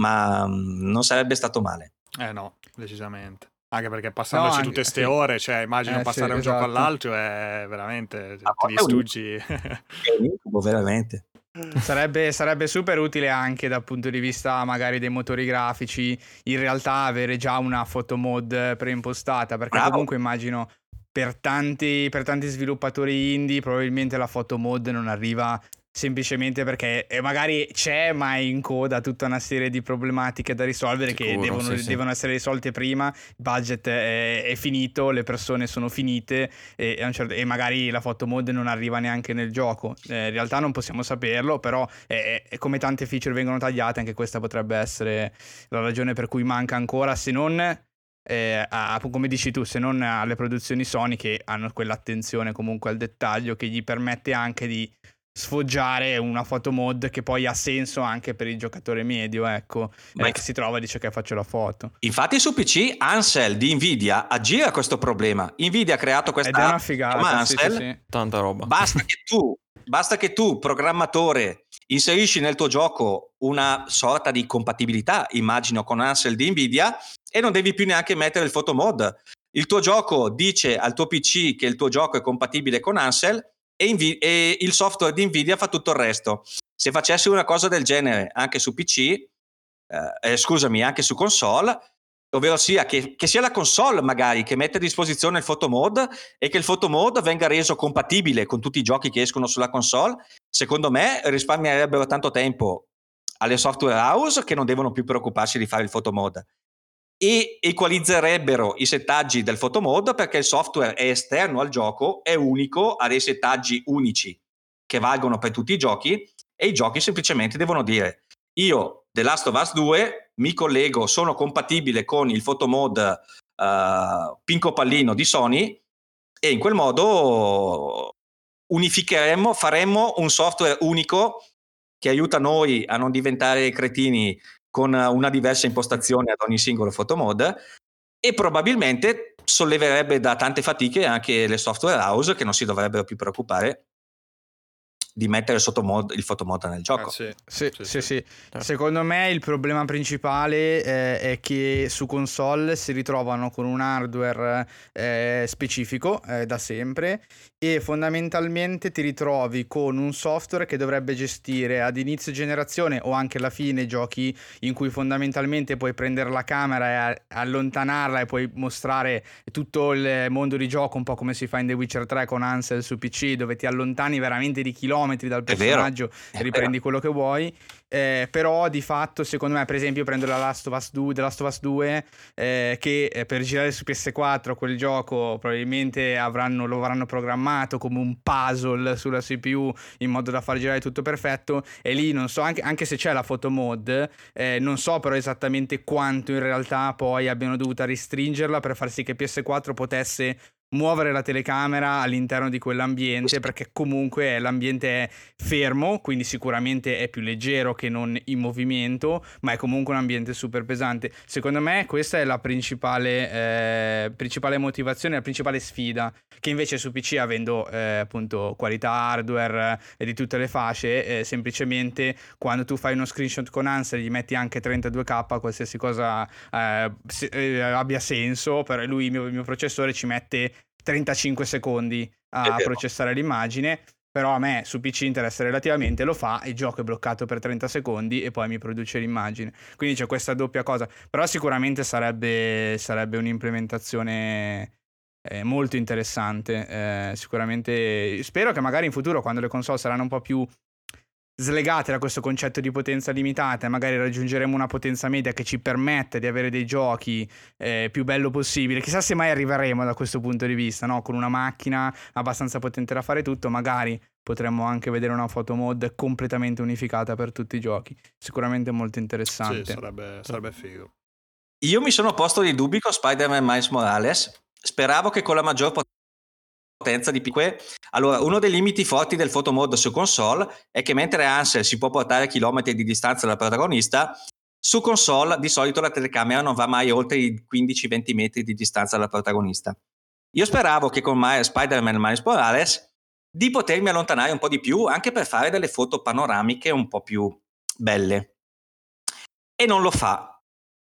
ma non sarebbe stato male. No, decisamente. Anche perché passandoci tutte queste ore, cioè immagino passare un gioco all'altro è veramente, ti distruggi. È un incubo, veramente. Sarebbe super utile anche dal punto di vista magari dei motori grafici, in realtà avere già una photo mode preimpostata, perché comunque immagino per tanti sviluppatori indie probabilmente la photo mode non arriva, semplicemente perché magari c'è, ma è in coda tutta una serie di problematiche da risolvere. Sicuro, che devono essere risolte prima, il budget è finito, le persone sono finite, e magari la photo mode non arriva neanche nel gioco, in realtà non possiamo saperlo, però come tante feature vengono tagliate, anche questa potrebbe essere la ragione per cui manca ancora, se non come dici tu, se non alle produzioni Sony, che hanno quell'attenzione comunque al dettaglio che gli permette anche di sfoggiare una photo mode che poi ha senso anche per il giocatore medio, ecco, che si trova e dice che faccio la foto. Infatti su PC Ansel di Nvidia aggira questo problema. Nvidia ha creato questa app, è una figata, ma Ansel, sì. Tanta roba. Basta che tu programmatore inserisci nel tuo gioco una sorta di compatibilità, immagino, con Ansel di Nvidia, e non devi più neanche mettere il photo mode. il tuo gioco dice al tuo PC che il tuo gioco è compatibile con Ansel e il software di Nvidia fa tutto il resto. Se facessi una cosa del genere anche su PC, anche su console, ovvero sia che sia la console magari che mette a disposizione il photo mode e che il photo mode venga reso compatibile con tutti i giochi che escono sulla console, secondo me risparmierebbero tanto tempo alle software house che non devono più preoccuparsi di fare il photo mode, e equalizzerebbero i settaggi del photo mode, perché il software è esterno al gioco, è unico, ha dei settaggi unici che valgono per tutti i giochi, e i giochi semplicemente devono dire: io The Last of Us 2 mi collego, sono compatibile con il photo mode Pinco Pallino di Sony, e in quel modo unificheremmo, faremmo un software unico che aiuta noi a non diventare cretini con una diversa impostazione ad ogni singolo photomode, e probabilmente solleverebbe da tante fatiche anche le software house che non si dovrebbero più preoccupare di mettere sotto il photomode nel gioco. Sì. Secondo me il problema principale è che su console si ritrovano con un hardware specifico da sempre, e fondamentalmente ti ritrovi con un software che dovrebbe gestire ad inizio generazione o anche alla fine giochi in cui fondamentalmente puoi prendere la camera e allontanarla e puoi mostrare tutto il mondo di gioco, un po' come si fa in The Witcher 3 con Ansel su PC, dove ti allontani veramente di chilometri dal personaggio e riprendi quello che vuoi. Però di fatto secondo me, per esempio, prendo la The Last of Us 2 che per girare su PS4 quel gioco probabilmente lo avranno programmato come un puzzle sulla CPU in modo da far girare tutto perfetto, e lì non so, anche se c'è la photo mode, non so però esattamente quanto in realtà poi abbiano dovuto restringerla per far sì che PS4 potesse muovere la telecamera all'interno di quell'ambiente, perché comunque l'ambiente è fermo, quindi sicuramente è più leggero che non in movimento, ma è comunque un ambiente super pesante. Secondo me questa è la principale motivazione, la principale sfida, che invece su PC, avendo appunto qualità hardware di tutte le fasce, semplicemente quando tu fai uno screenshot con Ansel gli metti anche 32k, qualsiasi cosa abbia senso, però lui, il mio processore, ci mette 35 secondi a processare l'immagine, però a me su PC interessa relativamente, lo fa, il gioco è bloccato per 30 secondi e poi mi produce l'immagine, quindi c'è questa doppia cosa. Però sicuramente sarebbe un'implementazione molto interessante, sicuramente spero che magari in futuro, quando le console saranno un po' più slegate da questo concetto di potenza limitata, magari raggiungeremo una potenza media che ci permette di avere dei giochi più bello possibile. Chissà se mai arriveremo da questo punto di vista, no? Con una macchina abbastanza potente da fare tutto, magari potremmo anche vedere una photo mode completamente unificata per tutti i giochi. Sicuramente molto interessante. Sì, sarebbe figo. Io mi sono posto dei dubbi con Spider-Man Miles Morales. Speravo che con la maggior potenza di pique. Allora, uno dei limiti forti del photo mode su console è che mentre Ansel si può portare a chilometri di distanza dal protagonista, su console di solito la telecamera non va mai oltre i 15-20 metri di distanza dal protagonista. Io speravo che con Spider-Man Miles Morales di potermi allontanare un po' di più, anche per fare delle foto panoramiche un po' più belle, e non lo fa,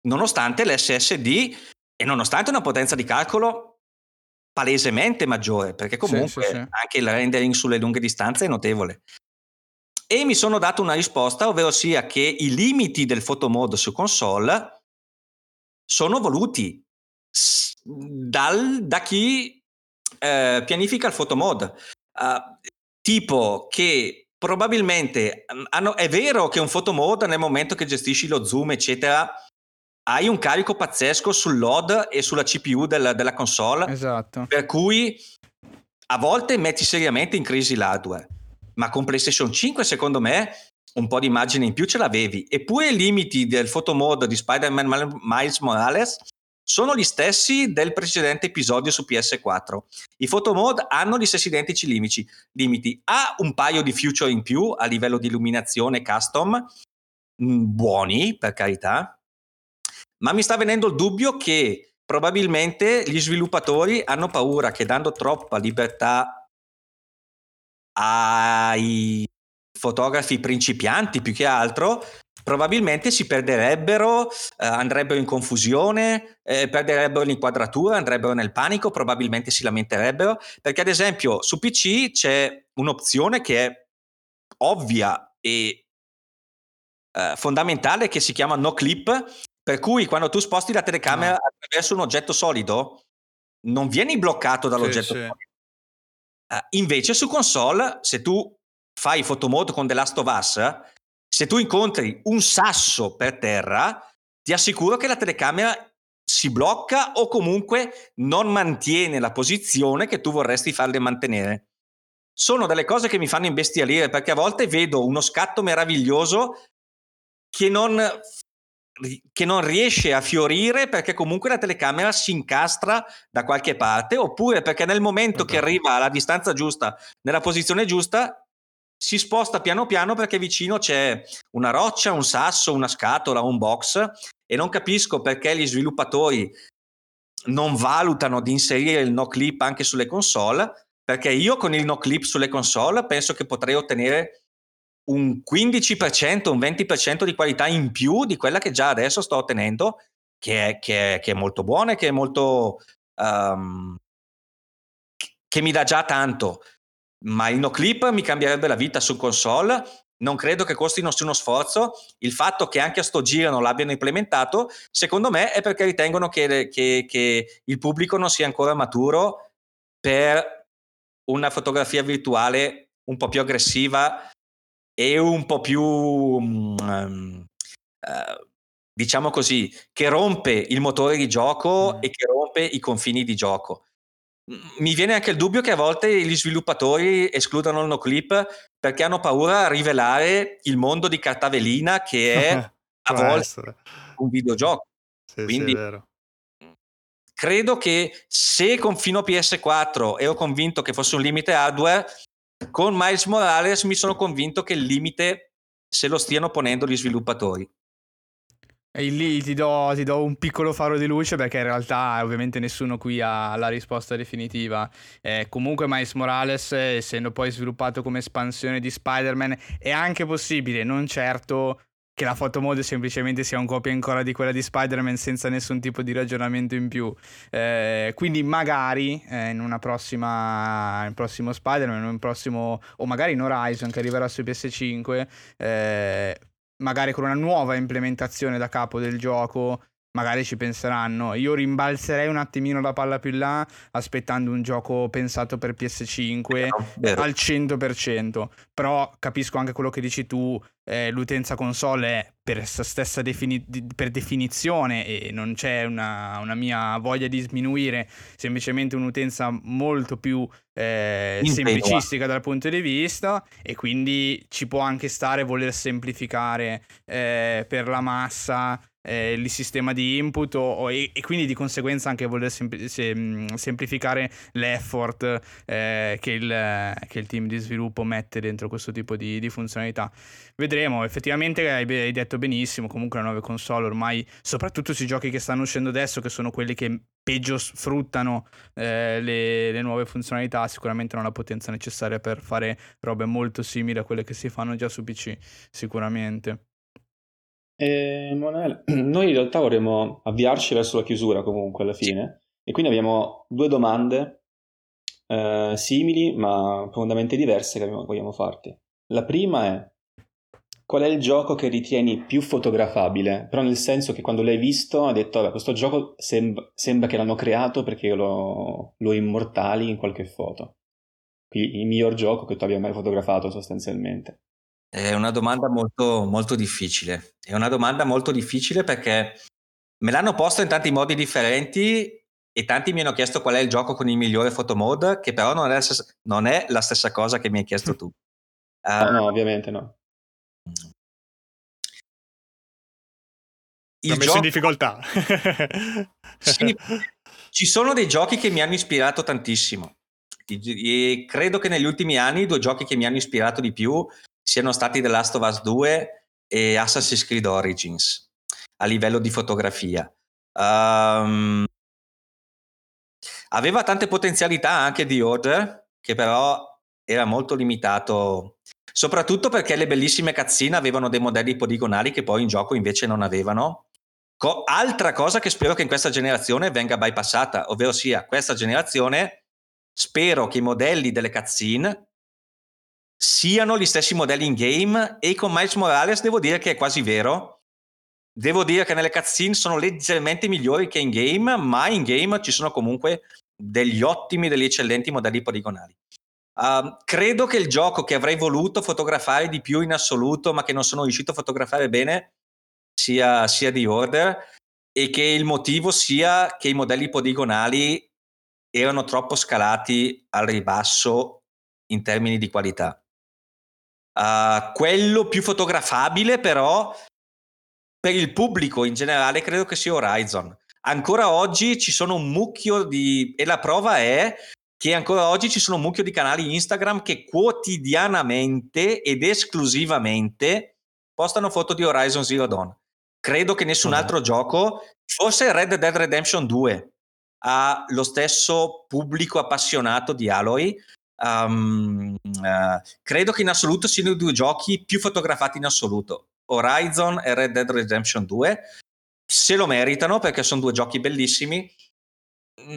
nonostante l'SSD e nonostante una potenza di calcolo palesemente maggiore, perché comunque anche il rendering sulle lunghe distanze è notevole. E mi sono dato una risposta, ovvero sia che i limiti del photo mode su console sono voluti da chi pianifica il photo mode, tipo che probabilmente è vero che un photo mode, nel momento che gestisci lo zoom eccetera, hai un carico pazzesco sul LOD e sulla CPU della console, esatto, per cui a volte metti seriamente in crisi l'hardware, ma con PlayStation 5 secondo me un po' di immagine in più ce l'avevi. Eppure i limiti del photo mode di Spider-Man Miles Morales sono gli stessi del precedente episodio su PS4. I photo mode hanno gli stessi identici limiti, ha un paio di feature in più a livello di illuminazione custom, buoni per carità, ma mi sta venendo il dubbio che probabilmente gli sviluppatori hanno paura che, dando troppa libertà ai fotografi principianti più che altro, probabilmente si perderebbero, andrebbero in confusione, perderebbero l'inquadratura, andrebbero nel panico, probabilmente si lamenterebbero, perché ad esempio su PC c'è un'opzione che è ovvia e fondamentale, che si chiama no clip, per cui quando tu sposti la telecamera attraverso un oggetto solido non vieni bloccato dall'oggetto solido. Invece su console, se tu fai fotomod con The Last of Us, se tu incontri un sasso per terra, ti assicuro che la telecamera si blocca o comunque non mantiene la posizione che tu vorresti farle mantenere. Sono delle cose che mi fanno imbestialire, perché a volte vedo uno scatto meraviglioso che non riesce a fiorire perché comunque la telecamera si incastra da qualche parte, oppure perché nel momento che arriva alla distanza giusta, nella posizione giusta, si sposta piano piano perché vicino c'è una roccia, un sasso, una scatola, un box, e non capisco perché gli sviluppatori non valutano di inserire il no clip anche sulle console, perché io con il no clip sulle console penso che potrei ottenere un 15%, un 20% di qualità in più di quella che già adesso sto ottenendo, che è molto buona, che è molto che mi dà già tanto. Ma il no clip mi cambierebbe la vita su console, non credo che costi nessuno sforzo. Il fatto che anche a sto giro non l'abbiano implementato, secondo me, è perché ritengono che il pubblico non sia ancora maturo per una fotografia virtuale un po' più aggressiva e un po' più diciamo così, che rompe il motore di gioco e che rompe i confini di gioco. Mi viene anche il dubbio che a volte gli sviluppatori escludano il no clip perché hanno paura a rivelare il mondo di cartavellina che è a volte un videogioco. Sì, quindi sì, è vero. Credo che se fino a PS4 ero convinto che fosse un limite hardware, con Miles Morales mi sono convinto che il limite se lo stiano ponendo gli sviluppatori. E lì ti do un piccolo faro di luce, perché in realtà ovviamente nessuno qui ha la risposta definitiva. Comunque Miles Morales, essendo poi sviluppato come espansione di Spider-Man, è anche possibile, non certo che la fotomod semplicemente sia un copia e incolla di quella di Spider-Man senza nessun tipo di ragionamento in più. Quindi magari in un prossimo Spider-Man, o magari in Horizon che arriverà su PS5, magari con una nuova implementazione da capo del gioco, magari ci penseranno. Io rimbalzerei un attimino la palla più in là, aspettando un gioco pensato per PS5 al 100%. Però capisco anche quello che dici tu, l'utenza console è per stessa per definizione, e non c'è una mia voglia di sminuire, semplicemente un'utenza molto più semplicistica dal punto di vista, e quindi ci può anche stare voler semplificare per la massa il sistema di input e quindi di conseguenza anche voler semplificare l'effort che il team di sviluppo mette dentro questo tipo di funzionalità. Vedremo, effettivamente hai detto benissimo, comunque le nuove console ormai, soprattutto sui giochi che stanno uscendo adesso, che sono quelli che peggio sfruttano le nuove funzionalità, sicuramente non la potenza necessaria per fare robe molto simili a quelle che si fanno già su PC, sicuramente. Emanuele, noi in realtà vorremmo avviarci verso la chiusura comunque alla fine, e quindi abbiamo due domande simili ma profondamente diverse che vogliamo farti. La prima è: qual è il gioco che ritieni più fotografabile? Però nel senso che quando l'hai visto hai detto vabbè, questo gioco sembra che l'hanno creato perché lo immortali in qualche foto. Quindi il miglior gioco che tu abbia mai fotografato, sostanzialmente. È una domanda molto, molto difficile. È una domanda molto difficile perché me l'hanno posto in tanti modi differenti e tanti mi hanno chiesto qual è il gioco con il migliore photomode, che però non è la stessa cosa che mi hai chiesto tu. No, ovviamente no. L'ho messo in difficoltà. Sì, ci sono dei giochi che mi hanno ispirato tantissimo, e credo che negli ultimi anni i due giochi che mi hanno ispirato di più siano stati The Last of Us 2 e Assassin's Creed Origins a livello di fotografia. Aveva tante potenzialità anche The Order, che però era molto limitato. soprattutto perché le bellissime cutscene avevano dei modelli poligonali che poi in gioco invece non avevano. Altra cosa che spero che in questa generazione venga bypassata, ovvero sia, questa generazione spero che i modelli delle cutscene siano gli stessi modelli in game, e con Miles Morales devo dire che è quasi vero. Devo dire che nelle cutscene sono leggermente migliori che in game, ma in game ci sono comunque degli ottimi, degli eccellenti modelli poligonali. Credo che il gioco che avrei voluto fotografare di più in assoluto, ma che non sono riuscito a fotografare bene, sia The Order, e che il motivo sia che i modelli poligonali erano troppo scalati al ribasso in termini di qualità. Quello più fotografabile però per il pubblico in generale credo che sia Horizon. Ancora oggi ci sono un mucchio di, e la prova è che ancora oggi ci sono un mucchio di canali Instagram che quotidianamente ed esclusivamente postano foto di Horizon Zero Dawn. Credo che nessun altro gioco, forse Red Dead Redemption 2, ha lo stesso pubblico appassionato di Aloy. Credo che in assoluto siano i due giochi più fotografati in assoluto, Horizon e Red Dead Redemption 2. Se lo meritano perché sono due giochi bellissimi. Se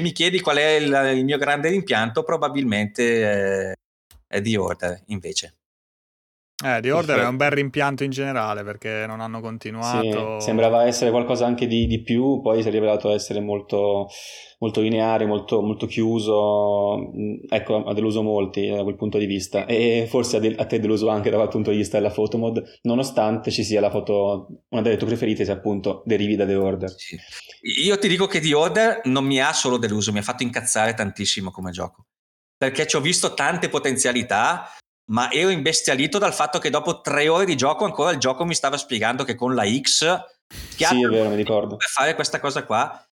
mi chiedi qual è il mio grande rimpianto, probabilmente è The Order invece. The Order è un bel rimpianto in generale perché non hanno continuato. Sì, sembrava essere qualcosa anche di più, poi si è rivelato essere molto, molto lineare, molto, molto chiuso. Ecco, ha deluso molti da quel punto di vista, e forse a te è deluso anche da quel punto di vista della photomod, nonostante ci sia la foto, una delle tue preferite, se appunto derivi da The Order. Sì. Io ti dico che The Order non mi ha solo deluso, mi ha fatto incazzare tantissimo come gioco, perché ci ho visto tante potenzialità, ma ero imbestialito dal fatto che dopo 3 ore di gioco ancora il gioco mi stava spiegando che con la X sì, è vero, mi ricordo, per fare questa cosa qua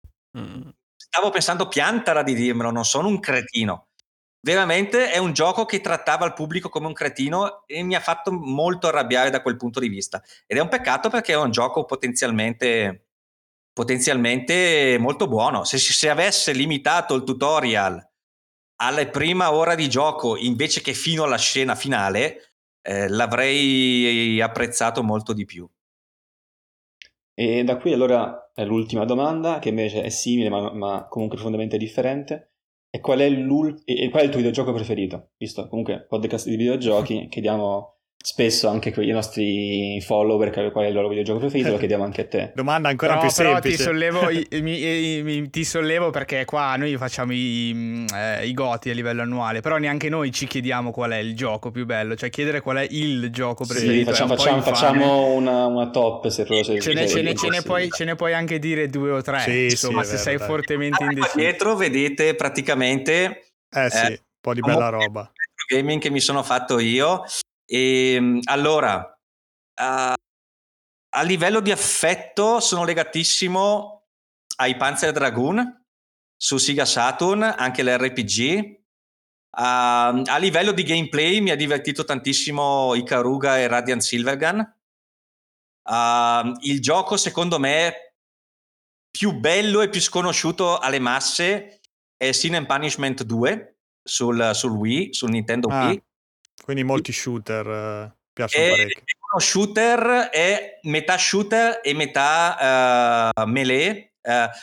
stavo pensando, piantala di dirmelo, non sono un cretino. Veramente è un gioco che trattava il pubblico come un cretino e mi ha fatto molto arrabbiare da quel punto di vista, ed è un peccato perché è un gioco potenzialmente molto buono. Se avesse limitato il tutorial alla prima ora di gioco invece che fino alla scena finale, l'avrei apprezzato molto di più. E da qui allora è l'ultima domanda, che invece è simile ma comunque profondamente differente. E qual è il tuo videogioco preferito? Visto comunque podcast di videogiochi, chiediamo spesso anche ai nostri follower qual è il loro videogioco preferito, lo chiediamo anche a te. Domanda ancora più semplice. Ti sollevo perché qua noi facciamo i goti a livello annuale, però neanche noi ci chiediamo qual è il gioco più bello, cioè chiedere qual è il gioco preferito. Sì, facciamo una top, ce ne puoi anche dire 2 o 3, sì, insomma, sì, se sei fortemente indeciso. Dietro vedete praticamente sì, un po' di bella roba gaming che mi sono fatto io. E allora a livello di affetto sono legatissimo ai Panzer Dragoon su Sega Saturn, anche l'RPG. A livello di gameplay mi ha divertito tantissimo Ikaruga e Radiant Silvergun. Il gioco secondo me più bello e più sconosciuto alle masse è Sin and Punishment 2 sul Nintendo Wii. Quindi molti shooter piacciono parecchio. Uno shooter è metà shooter e metà melee,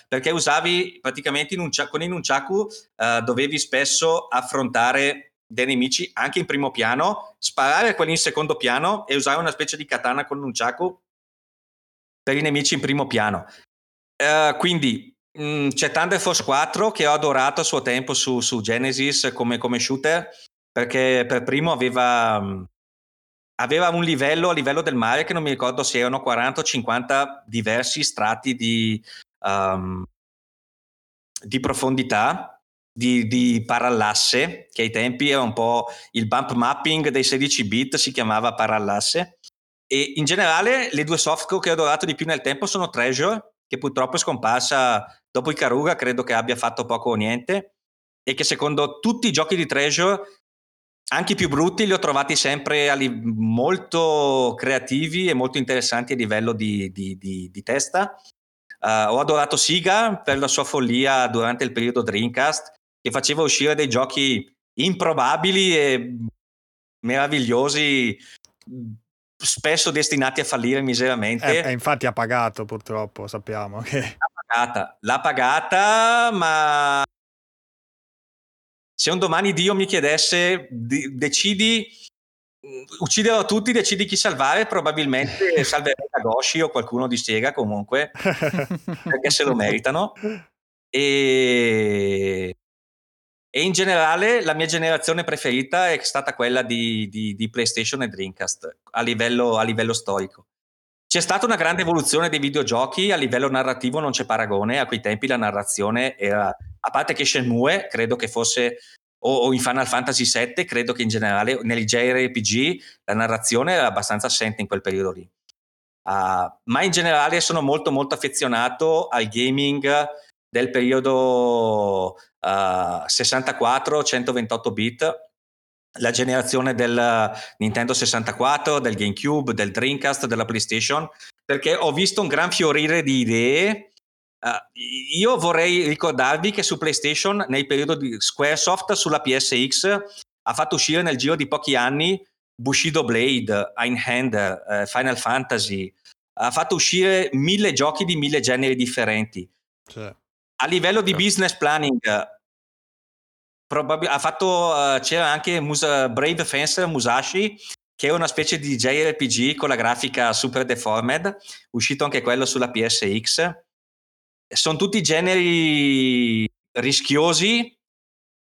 perché usavi praticamente con i nunchaku dovevi spesso affrontare dei nemici anche in primo piano, sparare a quelli in secondo piano e usare una specie di katana con nunchaku per i nemici in primo piano. Quindi c'è Thunder Force 4 che ho adorato a suo tempo su Genesis come shooter, perché per primo aveva un livello a livello del mare che non mi ricordo se erano 40 o 50 diversi strati di profondità di parallasse, che ai tempi era un po' il bump mapping dei 16 bit, si chiamava parallasse. E in generale le due softcore che ho adorato di più nel tempo sono Treasure, che purtroppo è scomparsa dopo Ikaruga, credo che abbia fatto poco o niente, e che secondo tutti i giochi di Treasure, anche i più brutti, li ho trovati sempre molto creativi e molto interessanti a livello di testa. Ho adorato Sega per la sua follia durante il periodo Dreamcast, che faceva uscire dei giochi improbabili e meravigliosi, spesso destinati a fallire miseramente. Infatti ha pagato, purtroppo, sappiamo che... L'ha pagata, ma se un domani Dio mi chiedesse decidi ucciderò tutti, decidi chi salvare, probabilmente salverei Tagoshi o qualcuno di Sega comunque perché se lo meritano. E in generale la mia generazione preferita è stata quella di PlayStation e Dreamcast a livello storico. C'è stata una grande evoluzione dei videogiochi, a livello narrativo non c'è paragone. A quei tempi la narrazione era, a parte che Shenmue credo che fosse, o in Final Fantasy VII, credo che in generale negli JRPG la narrazione era abbastanza assente in quel periodo lì, ma in generale sono molto molto affezionato al gaming del periodo 64-128 bit, la generazione del Nintendo 64, del GameCube, del Dreamcast, della PlayStation, perché ho visto un gran fiorire di idee. Io vorrei ricordarvi che su PlayStation, nel periodo di Squaresoft, sulla PSX ha fatto uscire nel giro di pochi anni Bushido Blade, Einhander, Final Fantasy, ha fatto uscire 1000 giochi di 1000 generi differenti. Cioè, a livello di business planning ha fatto, c'era anche Brave Fencer Musashi, che è una specie di JRPG con la grafica super deformed, uscito anche quello sulla PSX. Sono tutti generi rischiosi,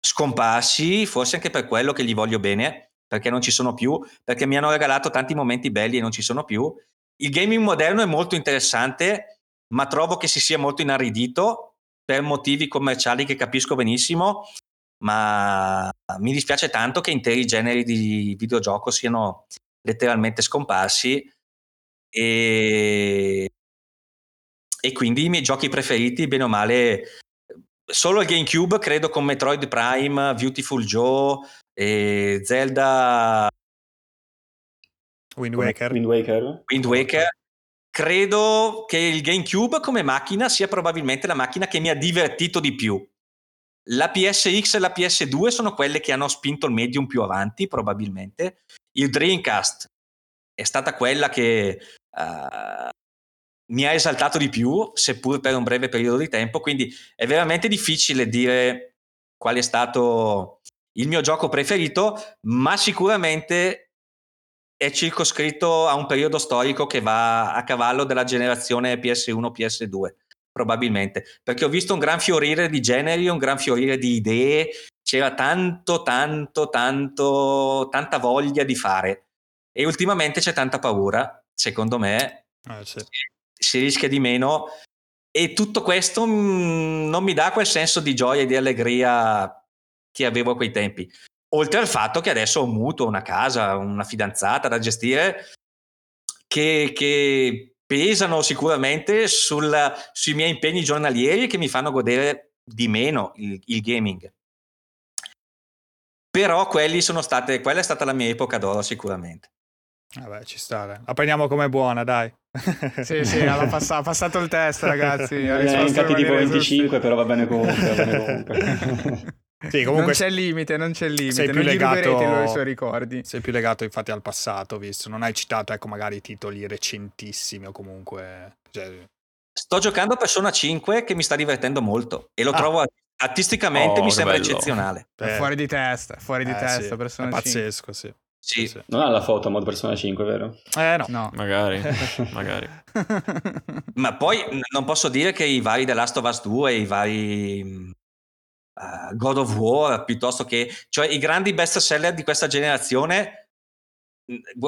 scomparsi, forse anche per quello che gli voglio bene, perché non ci sono più, perché mi hanno regalato tanti momenti belli e non ci sono più. Il gaming moderno è molto interessante, ma trovo che si sia molto inaridito per motivi commerciali che capisco benissimo, ma mi dispiace tanto che interi generi di videogioco siano letteralmente scomparsi, e quindi i miei giochi preferiti bene o male solo il GameCube, credo, con Metroid Prime, Beautiful Joe e Zelda Wind Waker. Credo che il GameCube come macchina sia probabilmente la macchina che mi ha divertito di più. La PSX e la PS2 sono quelle che hanno spinto il medium più avanti, probabilmente. Il Dreamcast è stata quella che mi ha esaltato di più, seppur per un breve periodo di tempo, quindi è veramente difficile dire qual è stato il mio gioco preferito, ma sicuramente è circoscritto a un periodo storico che va a cavallo della generazione PS1-PS2. Probabilmente, perché ho visto un gran fiorire di generi, un gran fiorire di idee, c'era tanta voglia di fare, e ultimamente c'è tanta paura, secondo me, sì. Si rischia di meno, e tutto questo non mi dà quel senso di gioia e di allegria che avevo a quei tempi, oltre al fatto che adesso ho un mutuo, una casa, una fidanzata da gestire, che pesano sicuramente sui miei impegni giornalieri, che mi fanno godere di meno il gaming. Però quella è stata la mia epoca d'oro sicuramente. Vabbè, ci sta, la prendiamo come buona, dai. Sì, ha passato il test, ragazzi. Infatti tipo 25, però va bene comunque. Sì, comunque non c'è limite, sei più legato ai suoi ricordi, sei più legato infatti al passato, visto non hai citato, ecco, magari titoli recentissimi o comunque Sto giocando a Persona 5 che mi sta divertendo molto e lo trovo artisticamente mi sembra eccezionale. Fuori di testa, sì. Persona 5 è pazzesco, sì. Non ha la foto mod Persona 5, vero? No. Magari. Ma poi non posso dire che i vari The Last of Us 2 e i vari God of War, piuttosto che, cioè, i grandi best seller di questa generazione,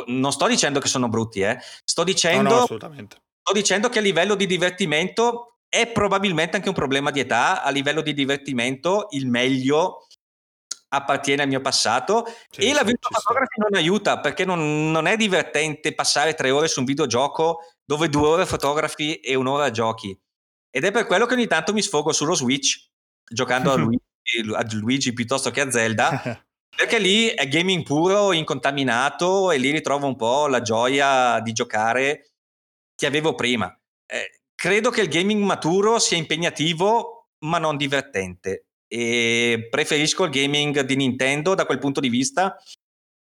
non sto dicendo che sono brutti, sto dicendo che a livello di divertimento è probabilmente anche un problema di età. A livello di divertimento il meglio appartiene al mio passato, e la videofotografia non aiuta, perché non è divertente passare 3 ore su un videogioco dove 2 ore fotografi e 1 ora giochi, ed è per quello che ogni tanto mi sfogo sullo Switch giocando a Luigi piuttosto che a Zelda, perché lì è gaming puro, incontaminato, e lì ritrovo un po' la gioia di giocare che avevo prima. Credo che il gaming maturo sia impegnativo ma non divertente, e preferisco il gaming di Nintendo da quel punto di vista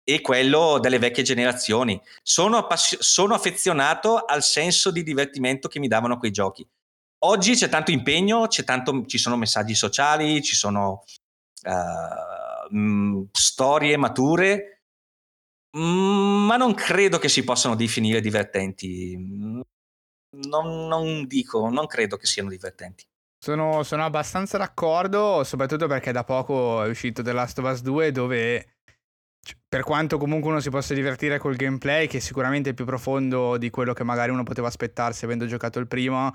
e quello delle vecchie generazioni. Sono affezionato al senso di divertimento che mi davano quei giochi. Oggi c'è tanto impegno, ci sono messaggi sociali, ci sono storie mature, ma non credo che si possano definire divertenti. Non credo che siano divertenti. Sono abbastanza d'accordo, soprattutto perché da poco è uscito The Last of Us 2, dove, per quanto comunque uno si possa divertire col gameplay, che è sicuramente più profondo di quello che magari uno poteva aspettarsi avendo giocato il primo,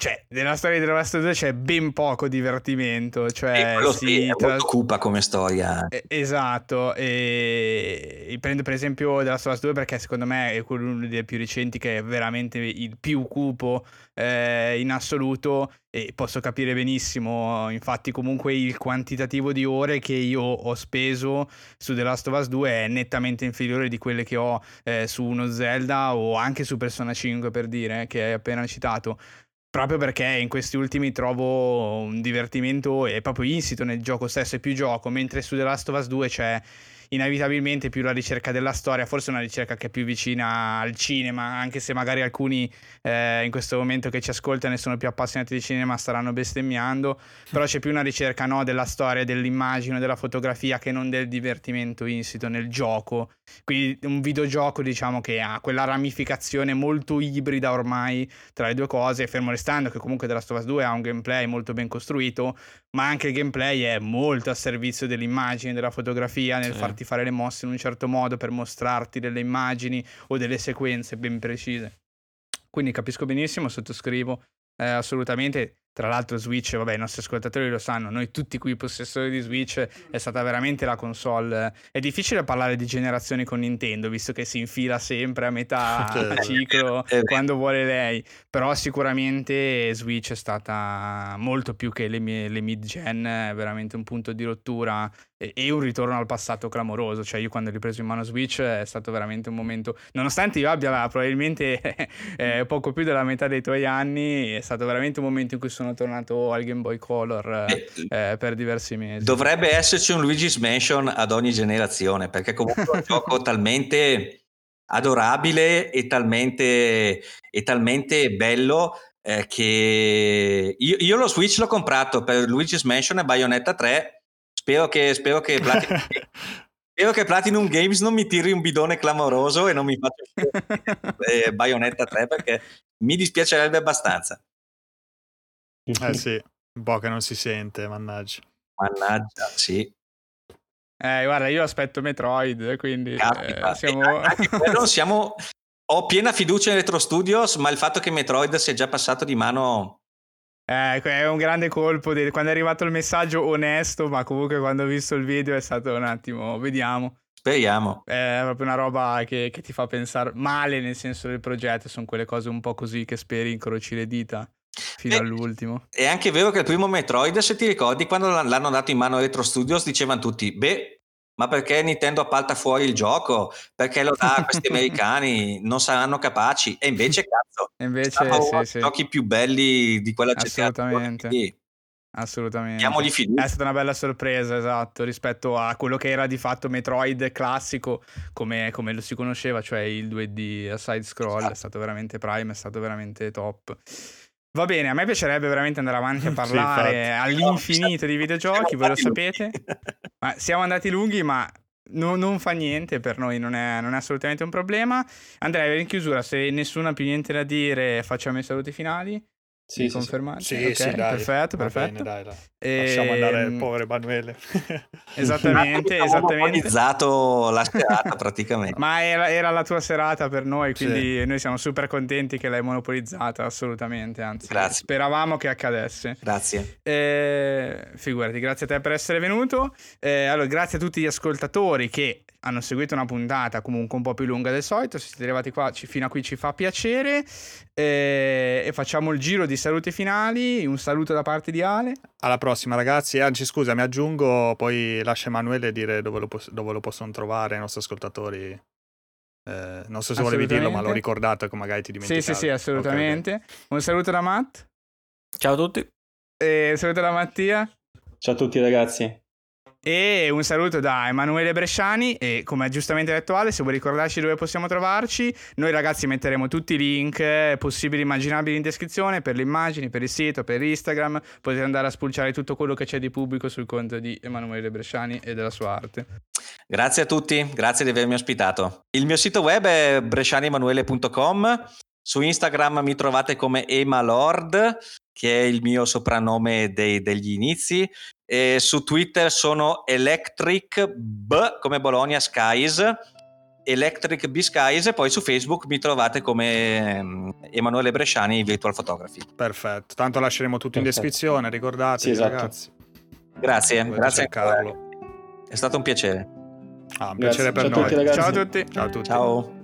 cioè nella storia di The Last of Us 2 c'è ben poco divertimento, cioè si preoccupa come storia. Esatto, e prendo per esempio The Last of Us 2 perché secondo me è uno dei più recenti che è veramente il più cupo in assoluto, e posso capire benissimo, infatti comunque il quantitativo di ore che io ho speso su The Last of Us 2 è nettamente inferiore di quelle che ho su uno Zelda o anche su Persona 5, per dire, che hai appena citato. Proprio perché in questi ultimi trovo un divertimento è proprio insito nel gioco stesso, è più gioco, mentre su The Last of Us 2 c'è inevitabilmente più la ricerca della storia, forse una ricerca che è più vicina al cinema, anche se magari alcuni in questo momento che ci ascoltano e sono più appassionati di cinema staranno bestemmiando, però c'è più una ricerca, no, della storia, dell'immagine, della fotografia, che non del divertimento insito nel gioco. Quindi un videogioco, diciamo, che ha quella ramificazione molto ibrida ormai tra le due cose, fermo restando che comunque The Last of Us 2 ha un gameplay molto ben costruito, ma anche il gameplay è molto a servizio dell'immagine, della fotografia, nel farti fare le mosse in un certo modo per mostrarti delle immagini o delle sequenze ben precise. Quindi capisco benissimo, sottoscrivo assolutamente. Tra l'altro Switch, vabbè, i nostri ascoltatori lo sanno, noi tutti qui possessori di Switch, è stata veramente la console. È difficile parlare di generazioni con Nintendo, visto che si infila sempre a metà ciclo quando vuole lei, però sicuramente Switch è stata molto più che le mid-gen, veramente un punto di rottura e un ritorno al passato clamoroso. Cioè io quando ho ripreso in mano Switch è stato veramente un momento, nonostante io abbia probabilmente poco più della metà dei tuoi anni, è stato veramente un momento in cui sono tornato al Game Boy Color per diversi mesi. Dovrebbe esserci un Luigi's Mansion ad ogni generazione, perché comunque è un gioco talmente adorabile e talmente bello che io lo Switch l'ho comprato per Luigi's Mansion e Bayonetta 3. Spero che Platinum Games non mi tiri un bidone clamoroso e non mi faccia Bayonetta 3, perché mi dispiacerebbe abbastanza. Sì, un po' che non si sente, mannaggia, sì. Guarda, io aspetto Metroid, quindi ho piena fiducia in Retro Studios, ma il fatto che Metroid sia già passato di mano è un grande colpo. Quando è arrivato il messaggio onesto, ma comunque quando ho visto il video è stato un attimo, vediamo. Speriamo. È proprio una roba che ti fa pensare male, nel senso del progetto, sono quelle cose un po' così che speri, incroci le dita fino all'ultimo. È anche vero che il primo Metroid, se ti ricordi, quando l'hanno dato in mano a Retro Studios, dicevano tutti, ma perché Nintendo appalta fuori il gioco? Perché lo dà a questi americani? Non saranno capaci. E invece, cazzo, sì, giochi più belli di quella generazione. Assolutamente. Diamogli fiducia. È stata una bella sorpresa, esatto, rispetto a quello che era di fatto Metroid classico, come lo si conosceva, cioè il 2D a side scroll, esatto. È stato veramente prime, è stato veramente top. Va bene, a me piacerebbe veramente andare avanti a parlare all'infinito di videogiochi, voi lo sapete, ma siamo andati lunghi, ma non fa niente, per noi non è assolutamente un problema. Andrea, in chiusura, se nessuno ha più niente da dire, facciamo i saluti finali. Sì, confermate? Sì, dai. Perfetto. Bene, dai. Lasciamo andare il povero Emanuele. Esattamente. Organizzato la serata praticamente. Ma era la tua serata per noi, quindi noi siamo super contenti che l'hai monopolizzata, assolutamente, anzi. Grazie. Speravamo che accadesse. Grazie. Figurati, grazie a te per essere venuto. Allora, grazie a tutti gli ascoltatori che hanno seguito una puntata comunque un po' più lunga del solito. Se siete arrivati qua fino a qui ci fa piacere, e facciamo il giro di saluti finali. Un saluto da parte di Ale. Alla prossima, ragazzi. Anzi, scusa, mi aggiungo, poi lascia Emanuele dire dove lo possono trovare i nostri ascoltatori. Non so se volevi dirlo, ma l'ho ricordato che magari ti dimenticavi. Sì, assolutamente. Okay. Un saluto da Matt. Ciao a tutti. Un saluto da Mattia. Ciao a tutti ragazzi. E un saluto da Emanuele Bresciani. E come giustamente detto Ale, se vuoi ricordarci dove possiamo trovarci, noi ragazzi metteremo tutti i link possibili e immaginabili in descrizione, per le immagini, per il sito, per Instagram. Potete andare a spulciare tutto quello che c'è di pubblico sul conto di Emanuele Bresciani e della sua arte. Grazie a tutti, grazie di avermi ospitato. Il mio sito web è brescianiemanuele.com. Su Instagram mi trovate come Emalord, che è il mio soprannome degli inizi. E su Twitter sono Electric B come Bologna Skies, Electric B Skies, e poi su Facebook mi trovate come Emanuele Bresciani Virtual Photography. Perfetto, tanto lasceremo tutto in descrizione, ricordatevi. Sì, esatto. Ragazzi, grazie, grazie Carlo, è stato un piacere. Ah, un piacere per noi. Ciao a tutti. Ciao a tutti. Ciao.